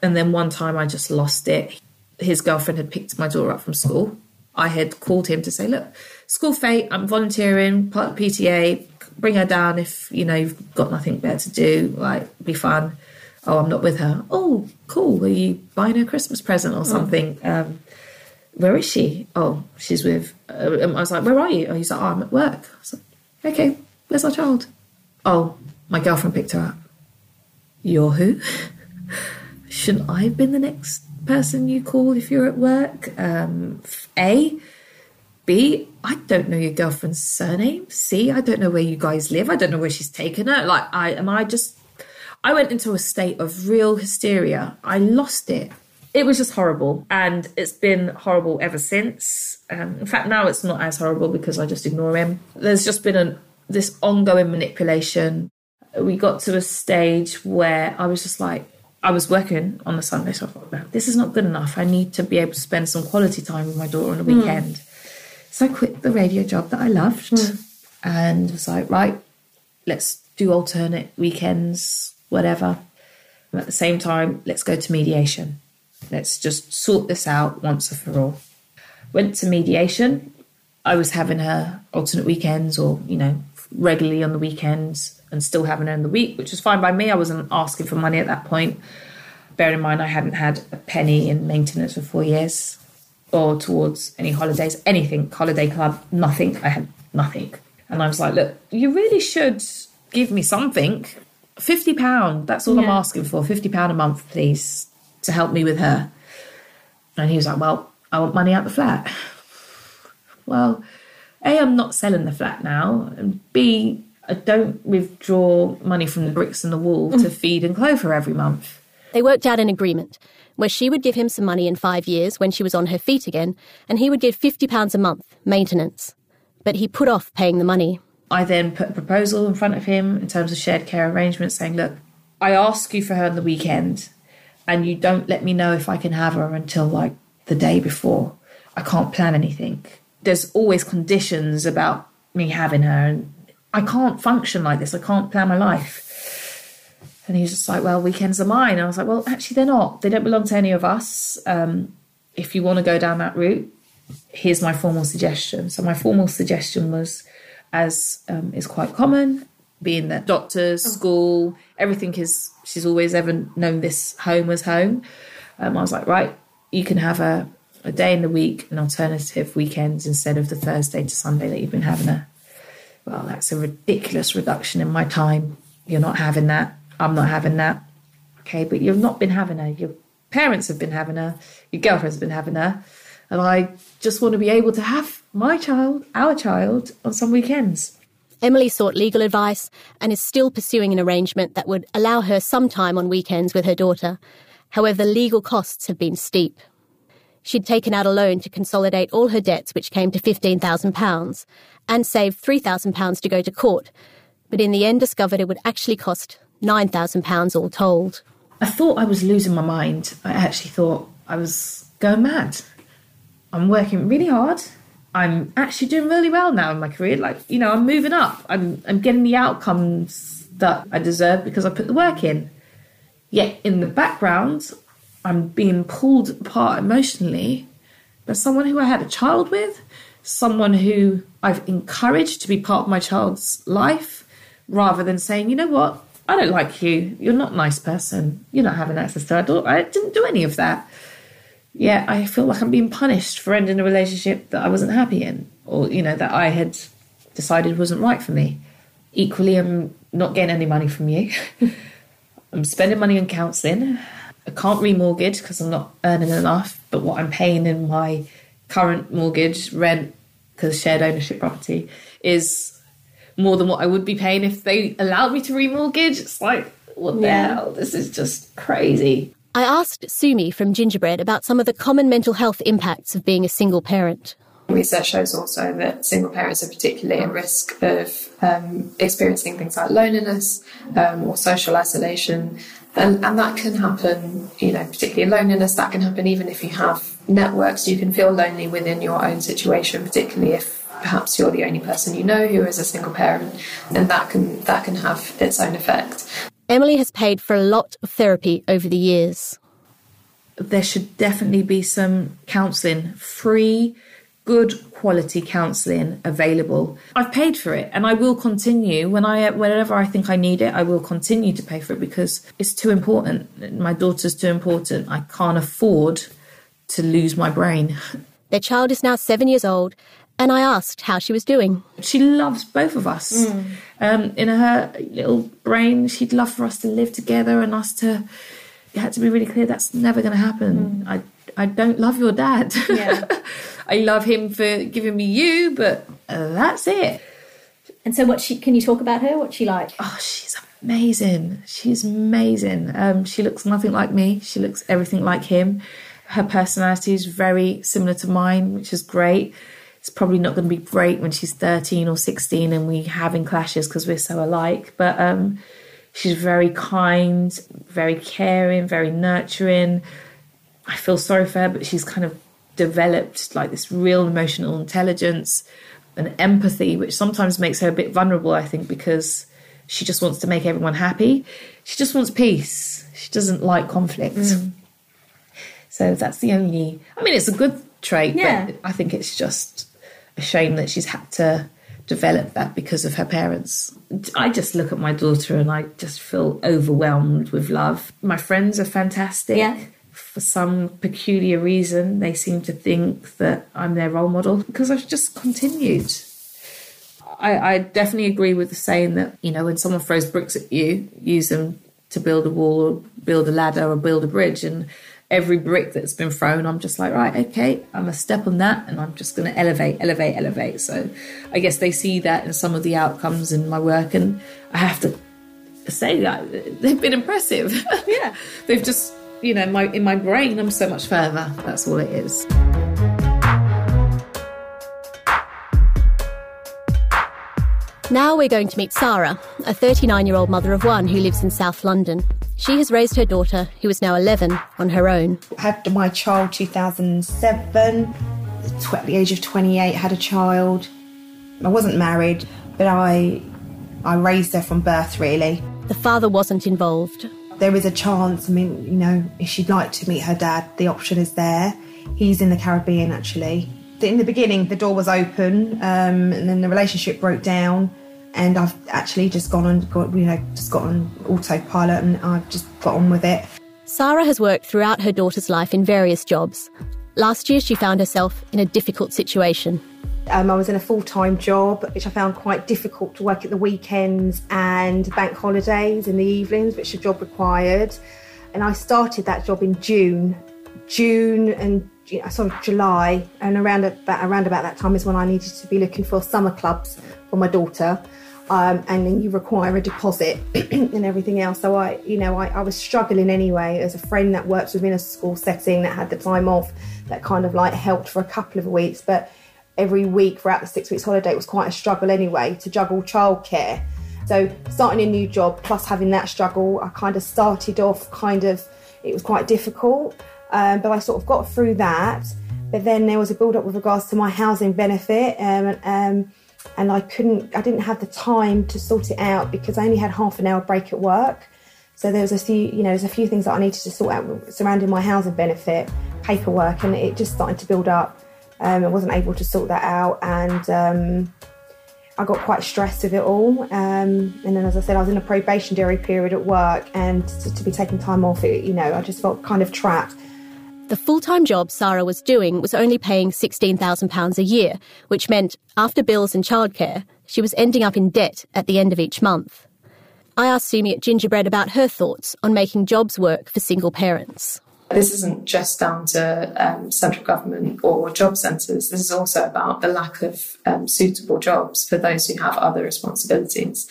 And then one time I just lost it. His girlfriend had picked my daughter up from school. I had called him to say, look, school fate, I'm volunteering, part of PTA, bring her down if, you know, you've got nothing better to do, like, be fun. Oh, I'm not with her. Oh, cool, are you buying her Christmas present or something? Where is she? Oh, she's with... I was like, where are you? Oh, he's like, oh, I'm at work. I was like, okay, where's our child? Oh, my girlfriend picked her up. You're who? Shouldn't I have been the next person you call if you're at work? B, I don't know your girlfriend's surname. C, I don't know where you guys live. I don't know where she's taken her. Like, I went into a state of real hysteria. I lost it. It was just horrible. And it's been horrible ever since. In fact, now it's not as horrible because I just ignore him. There's just been this ongoing manipulation. We got to a stage where I was just like, I was working on the Sunday, so I thought, this is not good enough. I need to be able to spend some quality time with my daughter on a weekend. So I quit the radio job that I loved and was like, right, let's do alternate weekends, whatever. And at the same time, let's go to mediation. Let's just sort this out once and for all. Went to mediation. I was having her alternate weekends or, you know, regularly on the weekends and still having her in the week, which was fine by me. I wasn't asking for money at that point. Bearing in mind, I hadn't had a penny in maintenance for 4 years or towards any holidays, anything, holiday club, nothing. I had nothing. And I was like, look, you really should give me something. £50, that's all I'm asking for. £50 a month, please, to help me with her. And he was like, well, I want money out the flat. Well, A, I'm not selling the flat now, and B, I don't withdraw money from the bricks and the wall to feed and clothe her every month. They worked out an agreement where she would give him some money in 5 years when she was on her feet again, and he would give £50 a month, maintenance. But he put off paying the money. I then put a proposal in front of him in terms of shared care arrangements saying, look, I ask you for her on the weekend and you don't let me know if I can have her until, like, the day before. I can't plan anything. There's always conditions about me having her and I can't function like this. I can't plan my life. And he's just like, well, weekends are mine. And I was like, well, actually, they're not. They don't belong to any of us. If you want to go down that route, here's my formal suggestion. So my formal suggestion was, as is quite common, being that doctors, school, everything is, she's always ever known this home as home. I was like, right, you can have a day in the week, an alternative weekends instead of the Thursday to Sunday that you've been having her. Well, that's a ridiculous reduction in my time. You're not having that. I'm not having that. Okay, but you've not been having her. Your parents have been having her. Your girlfriend's been having her. And I just want to be able to have my child, our child, on some weekends. Emily sought legal advice and is still pursuing an arrangement that would allow her some time on weekends with her daughter. However, the legal costs have been steep. She'd taken out a loan to consolidate all her debts, which came to £15,000, and saved £3,000 to go to court, but in the end discovered it would actually cost £9,000 all told. I thought I was losing my mind. I actually thought I was going mad. I'm working really hard. I'm actually doing really well now in my career. Like, you know, I'm moving up. I'm getting the outcomes that I deserve because I put the work in. Yet in the background, I'm being pulled apart emotionally by someone who I had a child with, someone who I've encouraged to be part of my child's life, rather than saying, you know what, I don't like you, you're not a nice person, you're not having access to our daughter. I didn't do any of that. Yeah, I feel like I'm being punished for ending a relationship that I wasn't happy in, or, you know, that I had decided wasn't right for me. Equally, I'm not getting any money from you. I'm spending money on counselling. I can't remortgage because I'm not earning enough, but what I'm paying in my current mortgage, rent, because shared ownership property, is more than what I would be paying if they allowed me to remortgage. It's like, what the hell? This is just crazy. I asked Sumi from Gingerbread about some of the common mental health impacts of being a single parent. Research shows also that single parents are particularly at risk of experiencing things like loneliness or social isolation. And that can happen, you know, particularly loneliness, that can happen even if you have networks. You can feel lonely within your own situation, particularly if perhaps you're the only person you know who is a single parent, and that can have its own effect. Emily has paid for a lot of therapy over the years. There should definitely be some counselling, free, good quality counselling available. I've paid for it and I will continue. Whenever I think I need it, I will continue to pay for it because it's too important. My daughter's too important. I can't afford to lose my brain. Their child is now 7 years old and I asked how she was doing. She loves both of us. In her little brain, she'd love for us to live together and us to... It had to be really clear that's never going to happen. I don't love your dad. Yeah. I love him for giving me you, but that's it. And so can you talk about her? What's she like? Oh, she's amazing. She's amazing. She looks nothing like me. She looks everything like him. Her personality is very similar to mine, which is great. It's probably not going to be great when she's 13 or 16 and we're having clashes because we're so alike. But she's very kind, very caring, very nurturing. I feel sorry for her, but she's kind of developed like this real emotional intelligence and empathy, which sometimes makes her a bit vulnerable, I think, because she just wants to make everyone happy. She just wants peace. She doesn't like conflict. So that's the only... I mean, it's a good trait, but I think it's just a shame that she's had to develop that because of her parents. I just look at my daughter and I just feel overwhelmed with love. My friends are fantastic. Yeah. For some peculiar reason, they seem to think that I'm their role model because I've just continued. I definitely agree with the saying that, you know, when someone throws bricks at you, use them to build a wall, build a ladder or build a bridge. And every brick that's been thrown, I'm just like, right, okay, I'm going to step on that and I'm just going to elevate. So I guess they see that in some of the outcomes in my work, and I have to say that they've been impressive. Yeah. They've just... You know, in my brain, I'm so much further. That's all it is. Now we're going to meet Sarah, a 39-year-old mother of one who lives in South London. She has raised her daughter, who is now 11, on her own. I had my child 2007. At the age of 28, had a child. I wasn't married, but I raised her from birth, really. The father wasn't involved. There is a chance, I mean, you know, if she'd like to meet her dad, the option is there. He's in the Caribbean, actually. In the beginning, the door was open, and then the relationship broke down, and I've actually just got on autopilot, and I've just got on with it. Sarah has worked throughout her daughter's life in various jobs. Last year, she found herself in a difficult situation. I was in a full-time job, which I found quite difficult to work at the weekends and bank holidays in the evenings, which the job required. And I started that job in June and July, and around about that time is when I needed to be looking for summer clubs for my daughter. And then you require a deposit and everything else. So I was struggling anyway. As a friend that works within a school setting that had the time off, that kind of like helped for a couple of weeks, but every week throughout the 6 weeks holiday, it was quite a struggle anyway to juggle childcare. So starting a new job plus having that struggle, I kind of started off it was quite difficult, but I sort of got through that. But then there was a build up with regards to my housing benefit, and I didn't have the time to sort it out because I only had half an hour break at work. So there was a few things that I needed to sort out surrounding my housing benefit paperwork, and it just started to build up. I wasn't able to sort that out, and I got quite stressed with it all. And then, as I said, I was in a probationary period at work, and to be taking time off, I just felt kind of trapped. The full-time job Sarah was doing was only paying £16,000 a year, which meant, after bills and childcare, she was ending up in debt at the end of each month. I asked Sumi at Gingerbread about her thoughts on making jobs work for single parents. This isn't just down to central government or job centres. This is also about the lack of suitable jobs for those who have other responsibilities.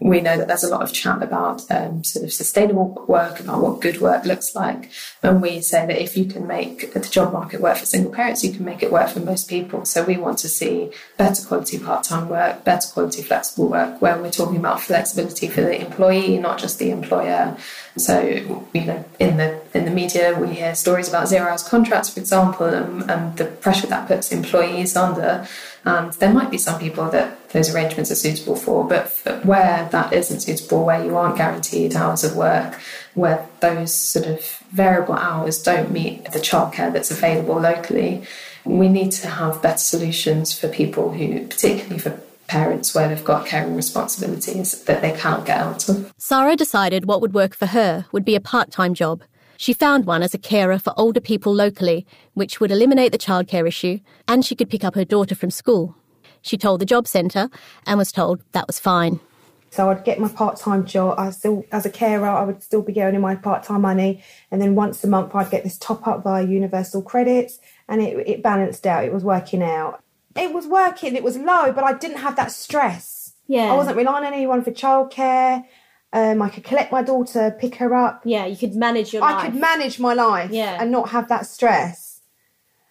We know that there's a lot of chat about sort of sustainable work, about what good work looks like. And we say that if you can make the job market work for single parents, you can make it work for most people. So we want to see better quality part-time work, better quality flexible work, where we're talking about flexibility for the employee, not just the employer. So, you know, in the media, we hear stories about zero-hours contracts, for example, and the pressure that puts employees under. And there might be some people that those arrangements are suitable for, but where that isn't suitable, where you aren't guaranteed hours of work, where those sort of variable hours don't meet the childcare that's available locally, we need to have better solutions for people who, particularly for parents where they've got caring responsibilities that they can't get out of. Sarah decided what would work for her would be a part-time job. She found one as a carer for older people locally, which would eliminate the childcare issue, and she could pick up her daughter from school. She told the job centre and was told that was fine. So I'd get my part-time job. As a carer, I would still be earning my part-time money. And then once a month, I'd get this top-up via universal credits, and it balanced out. It was working out. It was working. It was low, but I didn't have that stress. Yeah. I wasn't relying on anyone for childcare. I could collect my daughter, pick her up. Yeah, you could manage your life. I could manage my life and not have that stress.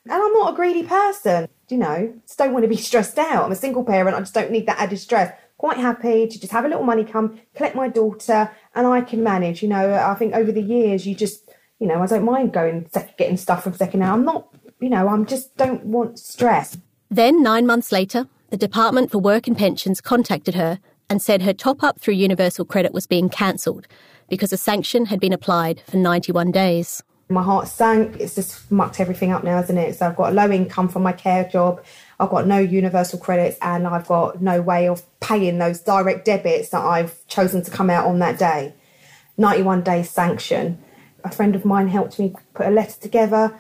And I'm not a greedy person, you know. Just don't want to be stressed out. I'm a single parent. I just don't need that added stress. Quite happy to just have a little money come, collect my daughter, and I can manage. You know, I think over the years you just, you know, I don't mind going getting stuff from second hand. I'm not, you know, I just don't want stress. Then 9 months later, the Department for Work and Pensions contacted her and said her top-up through universal credit was being cancelled because a sanction had been applied for 91 days. My heart sank. It's just mucked everything up now, hasn't it? So I've got low income from my care job, I've got no universal credits, and I've got no way of paying those direct debits that I've chosen to come out on that day. 91 days sanction. A friend of mine helped me put a letter together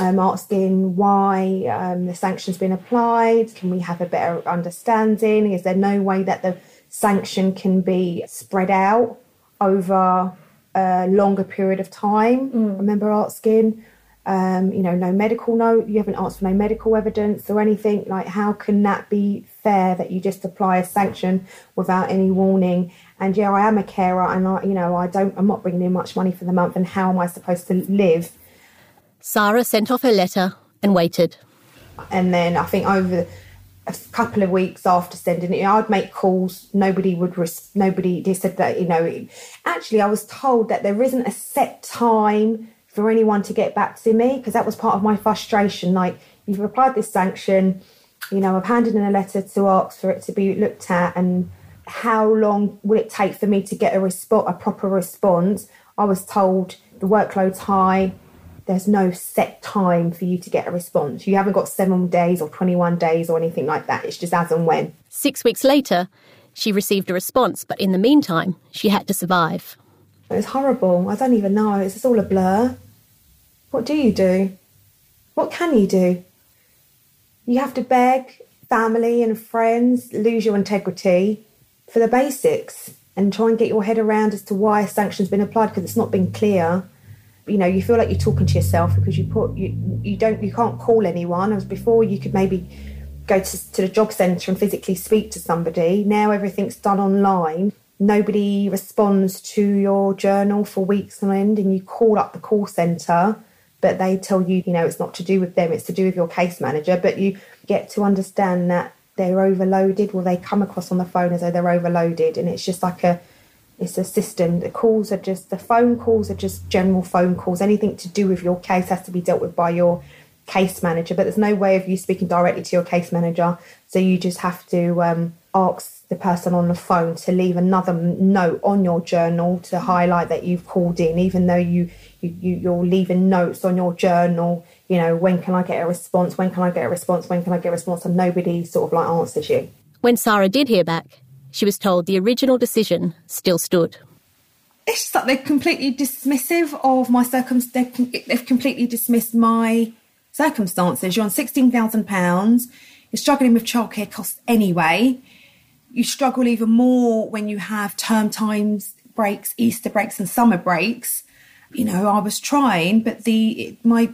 asking why the sanction's been applied. Can we have a better understanding? Is there no way that the sanction can be spread out over a longer period of time? I remember asking, you know, no medical note, you haven't asked for no medical evidence or anything. Like, how can that be fair that you just apply a sanction without any warning? And yeah, I am a carer, and I'm not bringing in much money for the month, and how am I supposed to live? Sarah sent off her letter and waited. And then I think over a couple of weeks after sending it, I'd make calls. Nobody they said that, you know, actually I was told that there isn't a set time for anyone to get back to me, because that was part of my frustration. Like, you've applied this sanction, you know, I've handed in a letter to ask for it to be looked at, and how long will it take for me to get a proper response? I was told the workload's high, there's no set time for you to get a response. You haven't got 7 days or 21 days or anything like that. It's just as and when. 6 weeks later, she received a response, but in the meantime, she had to survive. It was horrible. I don't even know. It's just all a blur. What do you do? What can you do? You have to beg family and friends, lose your integrity for the basics, and try and get your head around as to why a sanction's been applied, because it's not been clear. You know, you feel like you're talking to yourself, because you can't call anyone. As before, you could maybe go to the job centre and physically speak to somebody. Now everything's done online. Nobody responds to your journal for weeks on end, and you call up the call centre, but they tell you, you know, it's not to do with them, it's to do with your case manager. But you get to understand that they're overloaded, or they come across on the phone as though they're overloaded, and it's just like it's a system. The phone calls are just general phone calls. Anything to do with your case has to be dealt with by your case manager, but there's no way of you speaking directly to your case manager. So you just have to ask the person on the phone to leave another note on your journal to highlight that you've called in, even though you're leaving notes on your journal. You know, when can I get a response? When can I get a response? When can I get a response? And nobody sort of like answers you. When Sarah did hear back, she was told the original decision still stood. It's just like they're completely dismissive of my circumstances. They've completely dismissed my circumstances. You're on £16,000. You're struggling with childcare costs anyway. you struggle even more when you have term times, breaks, Easter breaks and summer breaks. You know, I was trying, but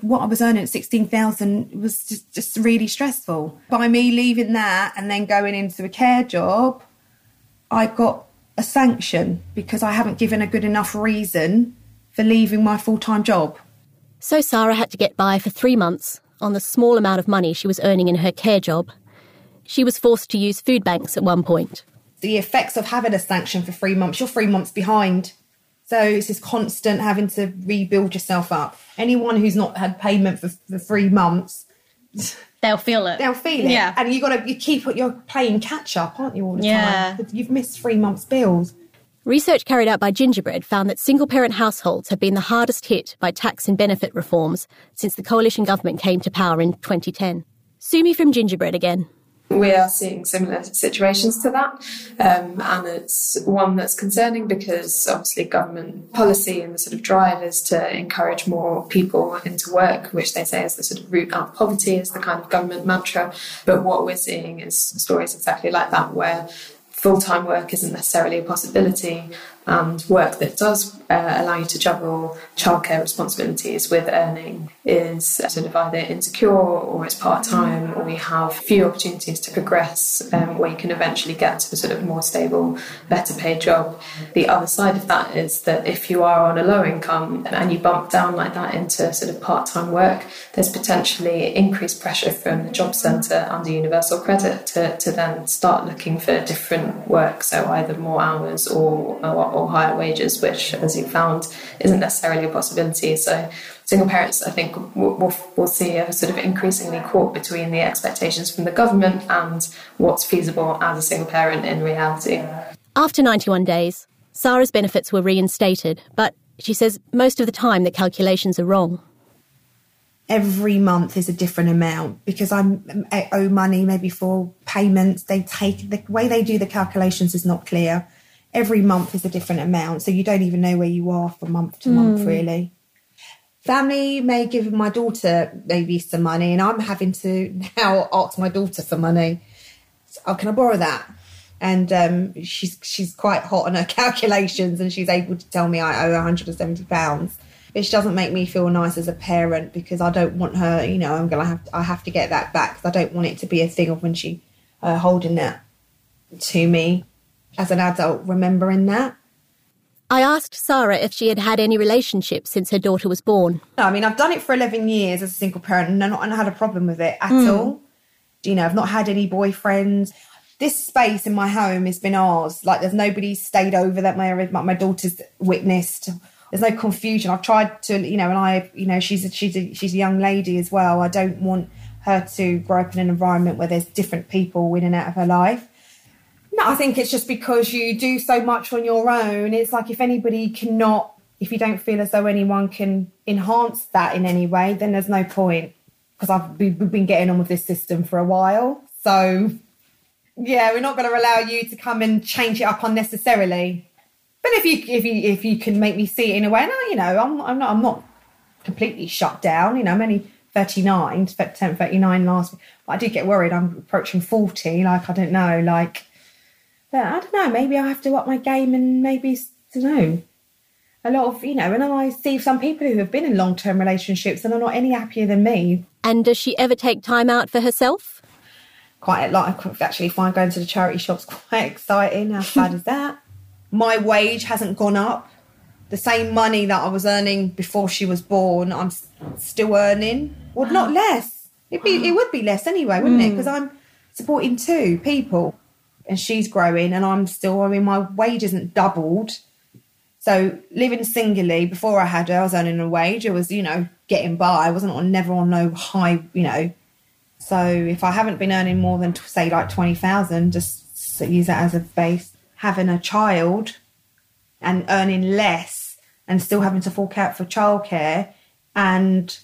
what I was earning at 16,000 was just really stressful. By me leaving that and then going into a care job, I got a sanction because I haven't given a good enough reason for leaving my full-time job. So Sarah had to get by for 3 months on the small amount of money she was earning in her care job. She was forced to use food banks at one point. The effects of having a sanction for 3 months, you're 3 months behind. So it's this constant having to rebuild yourself up. Anyone who's not had payment for 3 months... They'll feel it. They'll feel it. Yeah. And you're playing catch-up, aren't you, all the time? You've missed 3 months' bills. Research carried out by Gingerbread found that single-parent households have been the hardest hit by tax and benefit reforms since the coalition government came to power in 2010. Sumi from Gingerbread again. We are seeing similar situations to that, and it's one that's concerning because obviously government policy and the sort of drive is to encourage more people into work, which they say is the sort of root out of poverty, is the kind of government mantra. But what we're seeing is stories exactly like that, where full-time work isn't necessarily a possibility, and work that does allow you to juggle childcare responsibilities with earning is sort of either insecure or it's part-time, or you have few opportunities to progress where you can eventually get to the sort of more stable, better paid job. The other side of that is that if you are on a low income and you bump down like that into sort of part-time work, there's potentially increased pressure from the job centre under universal credit to then start looking for different work, so either more hours or higher wages, which, as you found, isn't necessarily a possibility. So single parents, I think, will see a sort of increasingly caught between the expectations from the government and what's feasible as a single parent in reality. After 91 days, Sarah's benefits were reinstated, but she says most of the time the calculations are wrong. Every month is a different amount because I owe money maybe for payments. The way they do the calculations is not clear. Every month is a different amount, so you don't even know where you are from month to month, really. Family may give my daughter maybe some money, and I'm having to now ask my daughter for money. Oh, can I borrow that? And she's quite hot on her calculations, and she's able to tell me I owe £170, which doesn't make me feel nice as a parent because I don't want her, you know, I have to get that back because I don't want it to be a thing of when she holding that to me. As an adult, remembering that. I asked Sarah if she had had any relationships since her daughter was born. No, I mean, I've done it for 11 years as a single parent and I've not had a problem with it at all. You know, I've not had any boyfriends. This space in my home has been ours. Like, there's nobody stayed over that my daughter's witnessed. There's no confusion. I've tried to, you know, and she's a young lady as well. I don't want her to grow up in an environment where there's different people in and out of her life. No, I think it's just because you do so much on your own. It's like if you don't feel as though anyone can enhance that in any way, then there's no point, because we've been getting on with this system for a while. So, yeah, we're not going to allow you to come and change it up unnecessarily. But if you can make me see it in a way, no, you know, I'm not completely shut down. You know, I'm only 39, turned 39 last week. But I do get worried. I'm approaching 40. Like, I don't know, like. But I don't know, maybe I have to up my game and maybe, I don't know, a lot of, you know, and I see some people who have been in long-term relationships and are not any happier than me. And does she ever take time out for herself? Quite a lot. I actually find going to the charity shop's quite exciting. How sad is that? My wage hasn't gone up. The same money that I was earning before she was born, I'm still earning. Well, not less. It would be less anyway, wouldn't it? Because I'm supporting two people. And she's growing and I'm still, I mean, my wage isn't doubled. So living singly, before I had her, I was earning a wage. I was, you know, getting by. I wasn't never on no high, you know. So if I haven't been earning more than, say, like 20,000, just use that as a base, having a child and earning less and still having to fork out for childcare and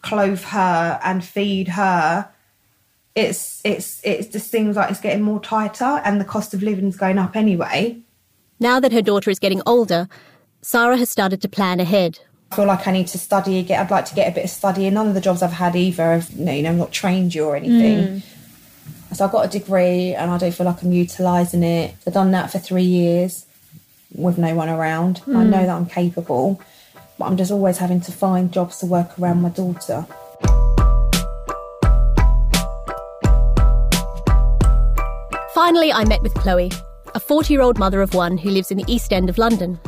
clothe her and feed her, it just seems like it's getting more tighter and the cost of living's going up anyway. Now that her daughter is getting older, Sarah has started to plan ahead. I feel like I need to study again. I'd like to get a bit of studying. None of the jobs I've had either, I'm not trained you or anything. So I got a degree and I don't feel like I'm utilising it. I've done that for 3 years with no one around. Mm. I know that I'm capable, but I'm just always having to find jobs to work around my daughter. Finally, I met with Chloe, a 40-year-old mother of one who lives in the East End of London.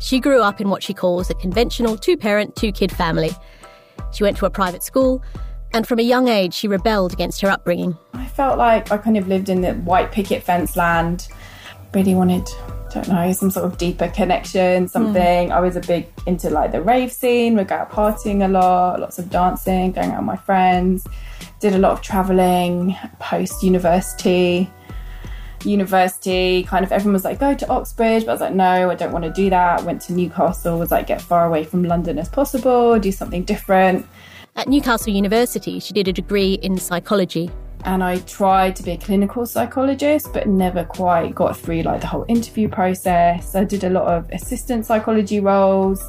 She grew up in what she calls a conventional two-parent, two-kid family. She went to a private school, and from a young age, she rebelled against her upbringing. I felt like I kind of lived in the white picket fence land. Really wanted, I don't know, some sort of deeper connection, something. I was a big into like the rave scene. We'd go out partying a lot, lots of dancing, going out with my friends. Did a lot of travelling post-university. Kind of everyone was like, go to Oxbridge, but I was like, no, I don't want to do that. Went to Newcastle, was like, get far away from London as possible, do something different. At Newcastle University, she did a degree in psychology. And I tried to be a clinical psychologist, but never quite got through like the whole interview process. I did a lot of assistant psychology roles.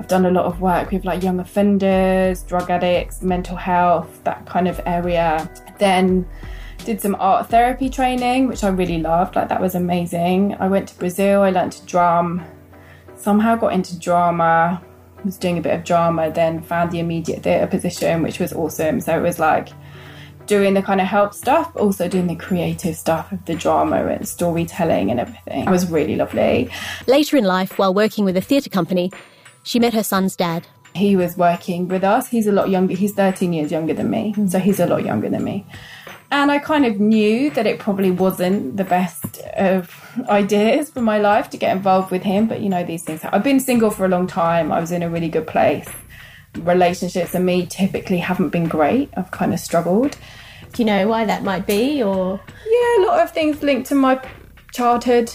I've done a lot of work with like young offenders, drug addicts, mental health, that kind of area. Then did some art therapy training, which I really loved. Like, that was amazing. I went to Brazil. I learned to drum. Somehow got into drama. Was doing a bit of drama, then found the immediate theatre position, which was awesome. So it was like doing the kind of help stuff, but also doing the creative stuff of the drama and storytelling and everything. It was really lovely. Later in life, while working with a theatre company, she met her son's dad. He was working with us. He's a lot younger. He's 13 years younger than me. So he's a lot younger than me. And I kind of knew that it probably wasn't the best of ideas for my life to get involved with him. But, you know, these things. I've been single for a long time. I was in a really good place. Relationships and me typically haven't been great. I've kind of struggled. Do you know why that might be? Or yeah, a lot of things linked to my childhood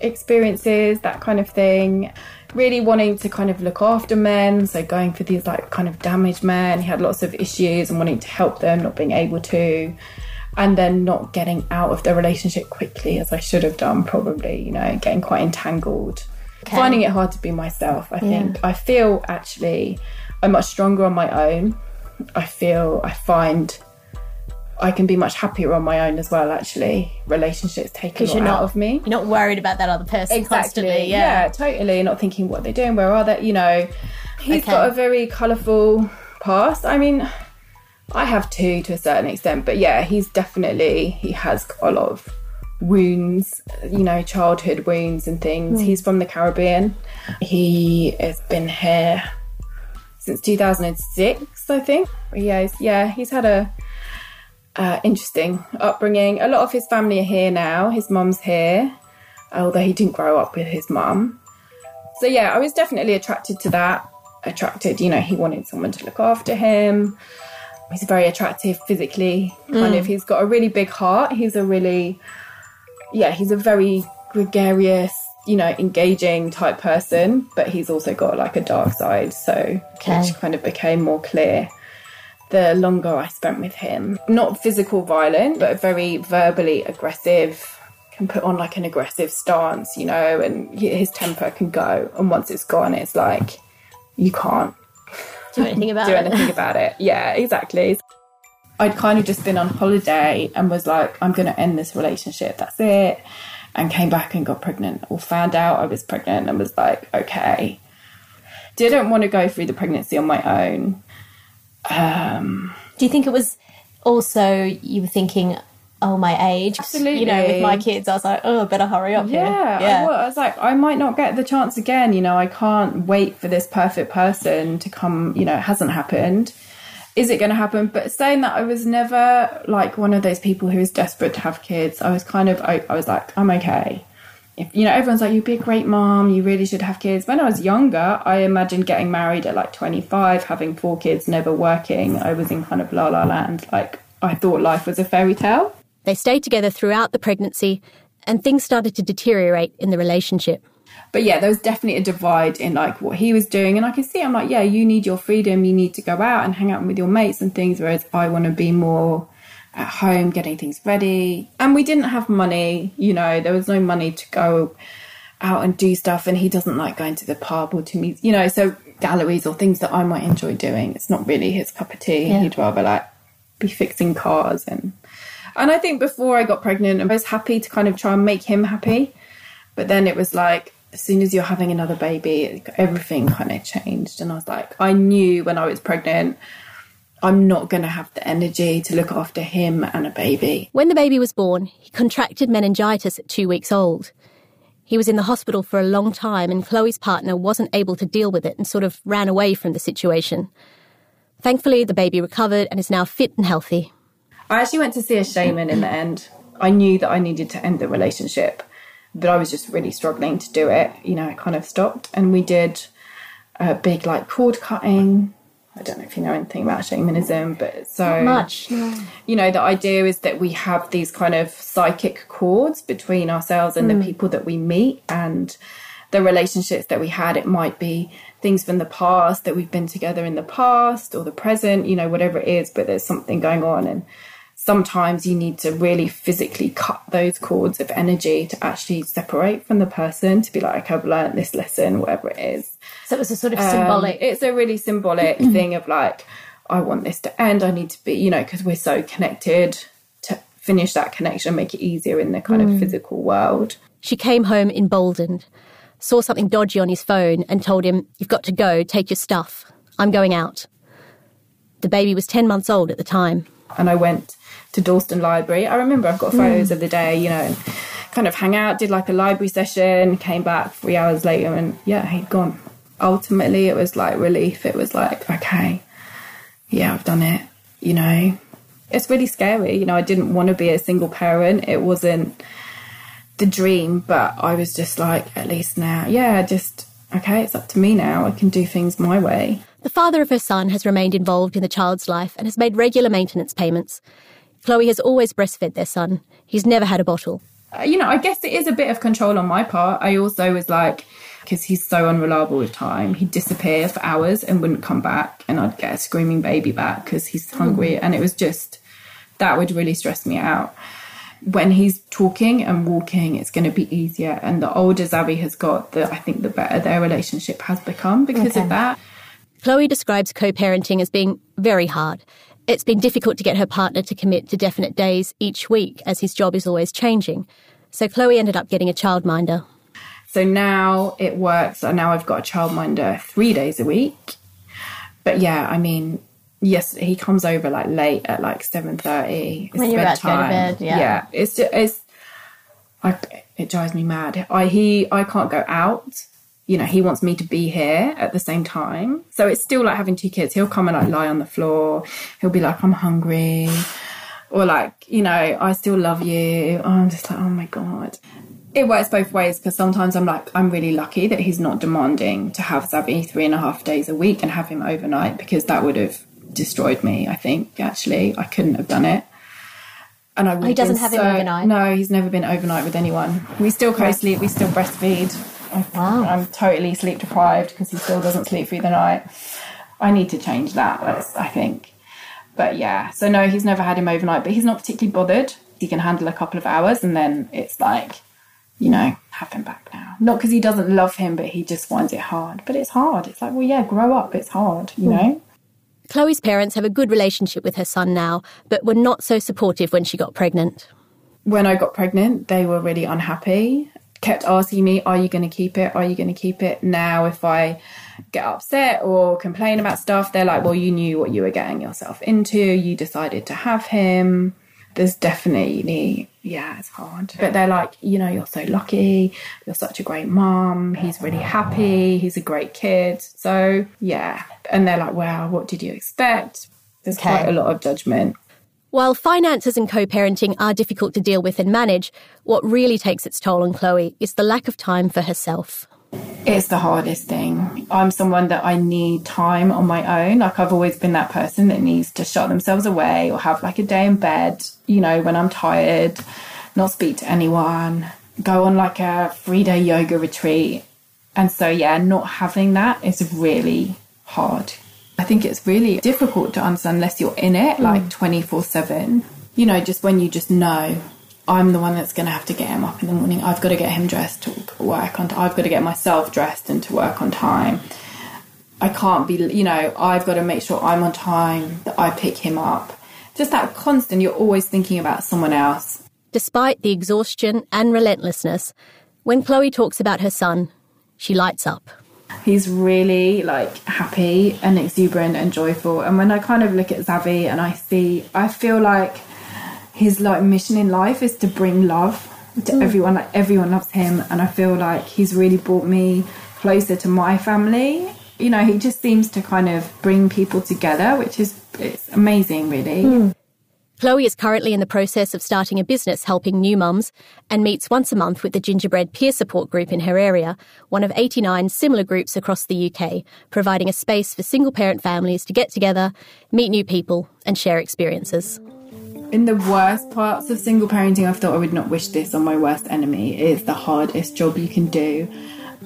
experiences, that kind of thing. Really wanting to kind of look after men, so going for these like kind of damaged men. He had lots of issues and wanting to help them, not being able to. And then not getting out of the relationship quickly, as I should have done probably, you know, getting quite entangled. Okay. Finding it hard to be myself, I think. Yeah. I feel actually I'm much stronger on my own. I find I can be much happier on my own as well, actually. Relationships take a lot out of me. You're not worried about that other person constantly. Yeah, totally. Not thinking what they're doing, where are they, you know. He's got a very colourful past. I mean, I have too, to a certain extent, but yeah, he has got a lot of wounds, you know, childhood wounds and things. He's from the Caribbean. He has been here since 2006, I think. He's had a interesting upbringing. A lot of his family are here now. His mum's here, although he didn't grow up with his mum. So yeah, I was definitely attracted to that. Attracted, you know, he wanted someone to look after him. He's very attractive physically, kind of. He's got a really big heart. He's a very gregarious, you know, engaging type person, but he's also got like a dark side, which kind of became more clear the longer I spent with him. Not physical violent, but very verbally aggressive. Can put on like an aggressive stance, you know, and his temper can go. And once it's gone, it's like, you can't do anything about it. Yeah, exactly. I'd kind of just been on holiday and was like, I'm going to end this relationship. That's it. And came back and got pregnant, or found out I was pregnant, and was like, okay. Didn't want to go through the pregnancy on my own. Do you think it was also you were thinking, oh, my age? Absolutely. You know, with my kids, I was like, oh, I better hurry up here. Yeah, I was like, I might not get the chance again. You know, I can't wait for this perfect person to come. You know, it hasn't happened. Is it going to happen? But saying that, I was never like one of those people who is desperate to have kids. I was kind of, I was like, I'm okay. You know, everyone's like, you'd be a great mom, you really should have kids. When I was younger, I imagined getting married at like 25, having 4 kids, never working. I was in kind of la la land. Like, I thought life was a fairy tale. They stayed together throughout the pregnancy, and things started to deteriorate in the relationship. But yeah, there was definitely a divide in like what he was doing. And I could see, I'm like, yeah, you need your freedom. You need to go out and hang out with your mates and things. Whereas I want to be more at home, getting things ready. And we didn't have money, you know, there was no money to go out and do stuff. And he doesn't like going to the pub or to meet, you know, so galleries or things that I might enjoy doing. It's not really his cup of tea. Yeah. He'd rather like be fixing cars and And I think before I got pregnant, I was happy to kind of try and make him happy. But then it was like, as soon as you're having another baby, everything kind of changed. And I was like, I knew when I was pregnant, I'm not going to have the energy to look after him and a baby. When the baby was born, he contracted meningitis at 2 weeks old. He was in the hospital for a long time, and Chloe's partner wasn't able to deal with it and sort of ran away from the situation. Thankfully, the baby recovered and is now fit and healthy. I actually went to see a shaman in the end. I knew that I needed to end the relationship, but I was just really struggling to do it. You know, I kind of stopped, and we did a big, like, cord cutting. I don't know if you know anything about shamanism, but so... Not much, no. You know, the idea is that we have these kind of psychic cords between ourselves and the people that we meet and the relationships that we had. It might be things from the past that we've been together in the past or the present, you know, whatever it is, but there's something going on. And sometimes you need to really physically cut those cords of energy to actually separate from the person, to be like, I've learned this lesson, whatever it is. So it was a sort of symbolic... It's a really symbolic thing of like, I want this to end. I need to be, you know, because we're so connected, to finish that connection, make it easier in the kind of physical world. She came home emboldened, saw something dodgy on his phone and told him, you've got to go, take your stuff. I'm going out. The baby was 10 months old at the time. And I went to Dalston Library. I remember I've got photos of the day, you know, and kind of hang out, did like a library session, came back 3 hours later and yeah, he'd gone. Ultimately it was like relief. It was like, okay, yeah, I've done it, you know. It's really scary, you know. I didn't want to be a single parent. It wasn't the dream, but I was just like, at least now, yeah, just okay, it's up to me now. I can do things my way. The father of her son has remained involved in the child's life and has made regular maintenance payments. Chloe has always breastfed their son. He's never had a bottle. You know, I guess it is a bit of control on my part. I also was like, because he's so unreliable with time, he'd disappear for hours and wouldn't come back, and I'd get a screaming baby back because he's hungry. And it was just, that would really stress me out. When he's talking and walking, it's going to be easier. And the older Xavi has got, I think the better their relationship has become because of that. Chloe describes co-parenting as being very hard. It's been difficult to get her partner to commit to definite days each week as his job is always changing. So Chloe ended up getting a childminder. So now it works. And now I've got a childminder 3 days a week. But yeah, I mean, yes, he comes over like late at like 7:30. When you're about to go to bed, yeah. Yeah, it drives me mad. I can't go out. You know, he wants me to be here at the same time. So it's still like having two kids. He'll come and like lie on the floor. He'll be like, I'm hungry. Or like, you know, I still love you. Oh, I'm just like, oh my God. It works both ways because sometimes I'm like, I'm really lucky that he's not demanding to have Savvy 3.5 days a week and have him overnight, because that would have destroyed me, I think, actually. I couldn't have done it. And I would he doesn't have him overnight? No, he's never been overnight with anyone. We still co-sleep. We still breastfeed. Wow. I'm totally sleep deprived because he still doesn't sleep through the night. I need to change that, I think. But yeah, so no, he's never had him overnight, but he's not particularly bothered. He can handle a couple of hours and then it's like, you know, have him back now. Not because he doesn't love him, but he just finds it hard. But it's hard. It's like, well, yeah, grow up. It's hard, you know? Chloe's parents have a good relationship with her son now, but were not so supportive when she got pregnant. When I got pregnant, they were really unhappy. Kept asking me, are you going to keep it? Are you going to keep it? Now, if I get upset or complain about stuff, they're like, well, you knew what you were getting yourself into. You decided to have him. There's definitely, yeah, it's hard. But they're like, you know, you're so lucky. You're such a great mum. He's really happy. He's a great kid. So, yeah. And they're like, well, what did you expect? There's quite a lot of judgment. While finances and co-parenting are difficult to deal with and manage, what really takes its toll on Chloe is the lack of time for herself. It's the hardest thing. I'm someone that I need time on my own. Like, I've always been that person that needs to shut themselves away or have like a day in bed, you know, when I'm tired, not speak to anyone, go on like a 3-day yoga retreat. And so, yeah, not having that is really hard. I think it's really difficult to understand unless you're in it, like 24/7. You know, just when you just know, I'm the one that's going to have to get him up in the morning. I've got to get him dressed to work on time. I've got to get myself dressed and to work on time. I can't be, you know, I've got to make sure I'm on time, that I pick him up. just that constant, you're always thinking about someone else. Despite the exhaustion and relentlessness, when Chloe talks about her son, she lights up. He's really, happy and exuberant and joyful. And when I kind of look at Xavi and I feel like his, mission in life is to bring love to everyone. Everyone loves him. And I feel like he's really brought me closer to my family. You know, he just seems to kind of bring people together, it's amazing, really. Mm. Chloe is currently in the process of starting a business helping new mums and meets once a month with the Gingerbread peer support group in her area, one of 89 similar groups across the UK, providing a space for single-parent families to get together, meet new people and share experiences. In the worst parts of single parenting, I've thought I would not wish this on my worst enemy. It's the hardest job you can do.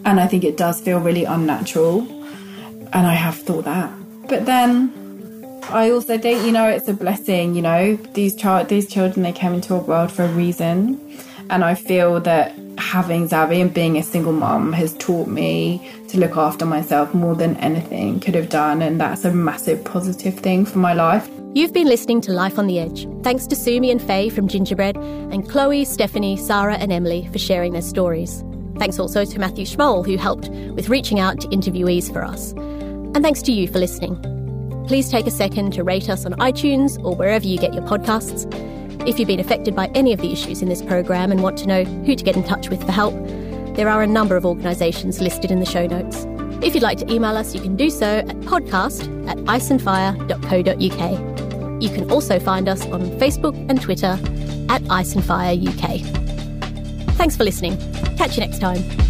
And I think it does feel really unnatural. And I have thought that. But then I also think, it's a blessing, these children, they came into our world for a reason. And I feel that having Xavi and being a single mum has taught me to look after myself more than anything could have done. And that's a massive positive thing for my life. You've been listening to Life on the Edge. Thanks to Sumi and Faye from Gingerbread and Chloe, Stephanie, Sarah and Emily for sharing their stories. Thanks also to Matthew Schmoll, who helped with reaching out to interviewees for us. And thanks to you for listening. Please take a second to rate us on iTunes or wherever you get your podcasts. If you've been affected by any of the issues in this programme and want to know who to get in touch with for help, there are a number of organisations listed in the show notes. If you'd like to email us, you can do so at podcast@iceandfire.co.uk. You can also find us on Facebook and Twitter @Ice and Fire UK. Thanks for listening. Catch you next time.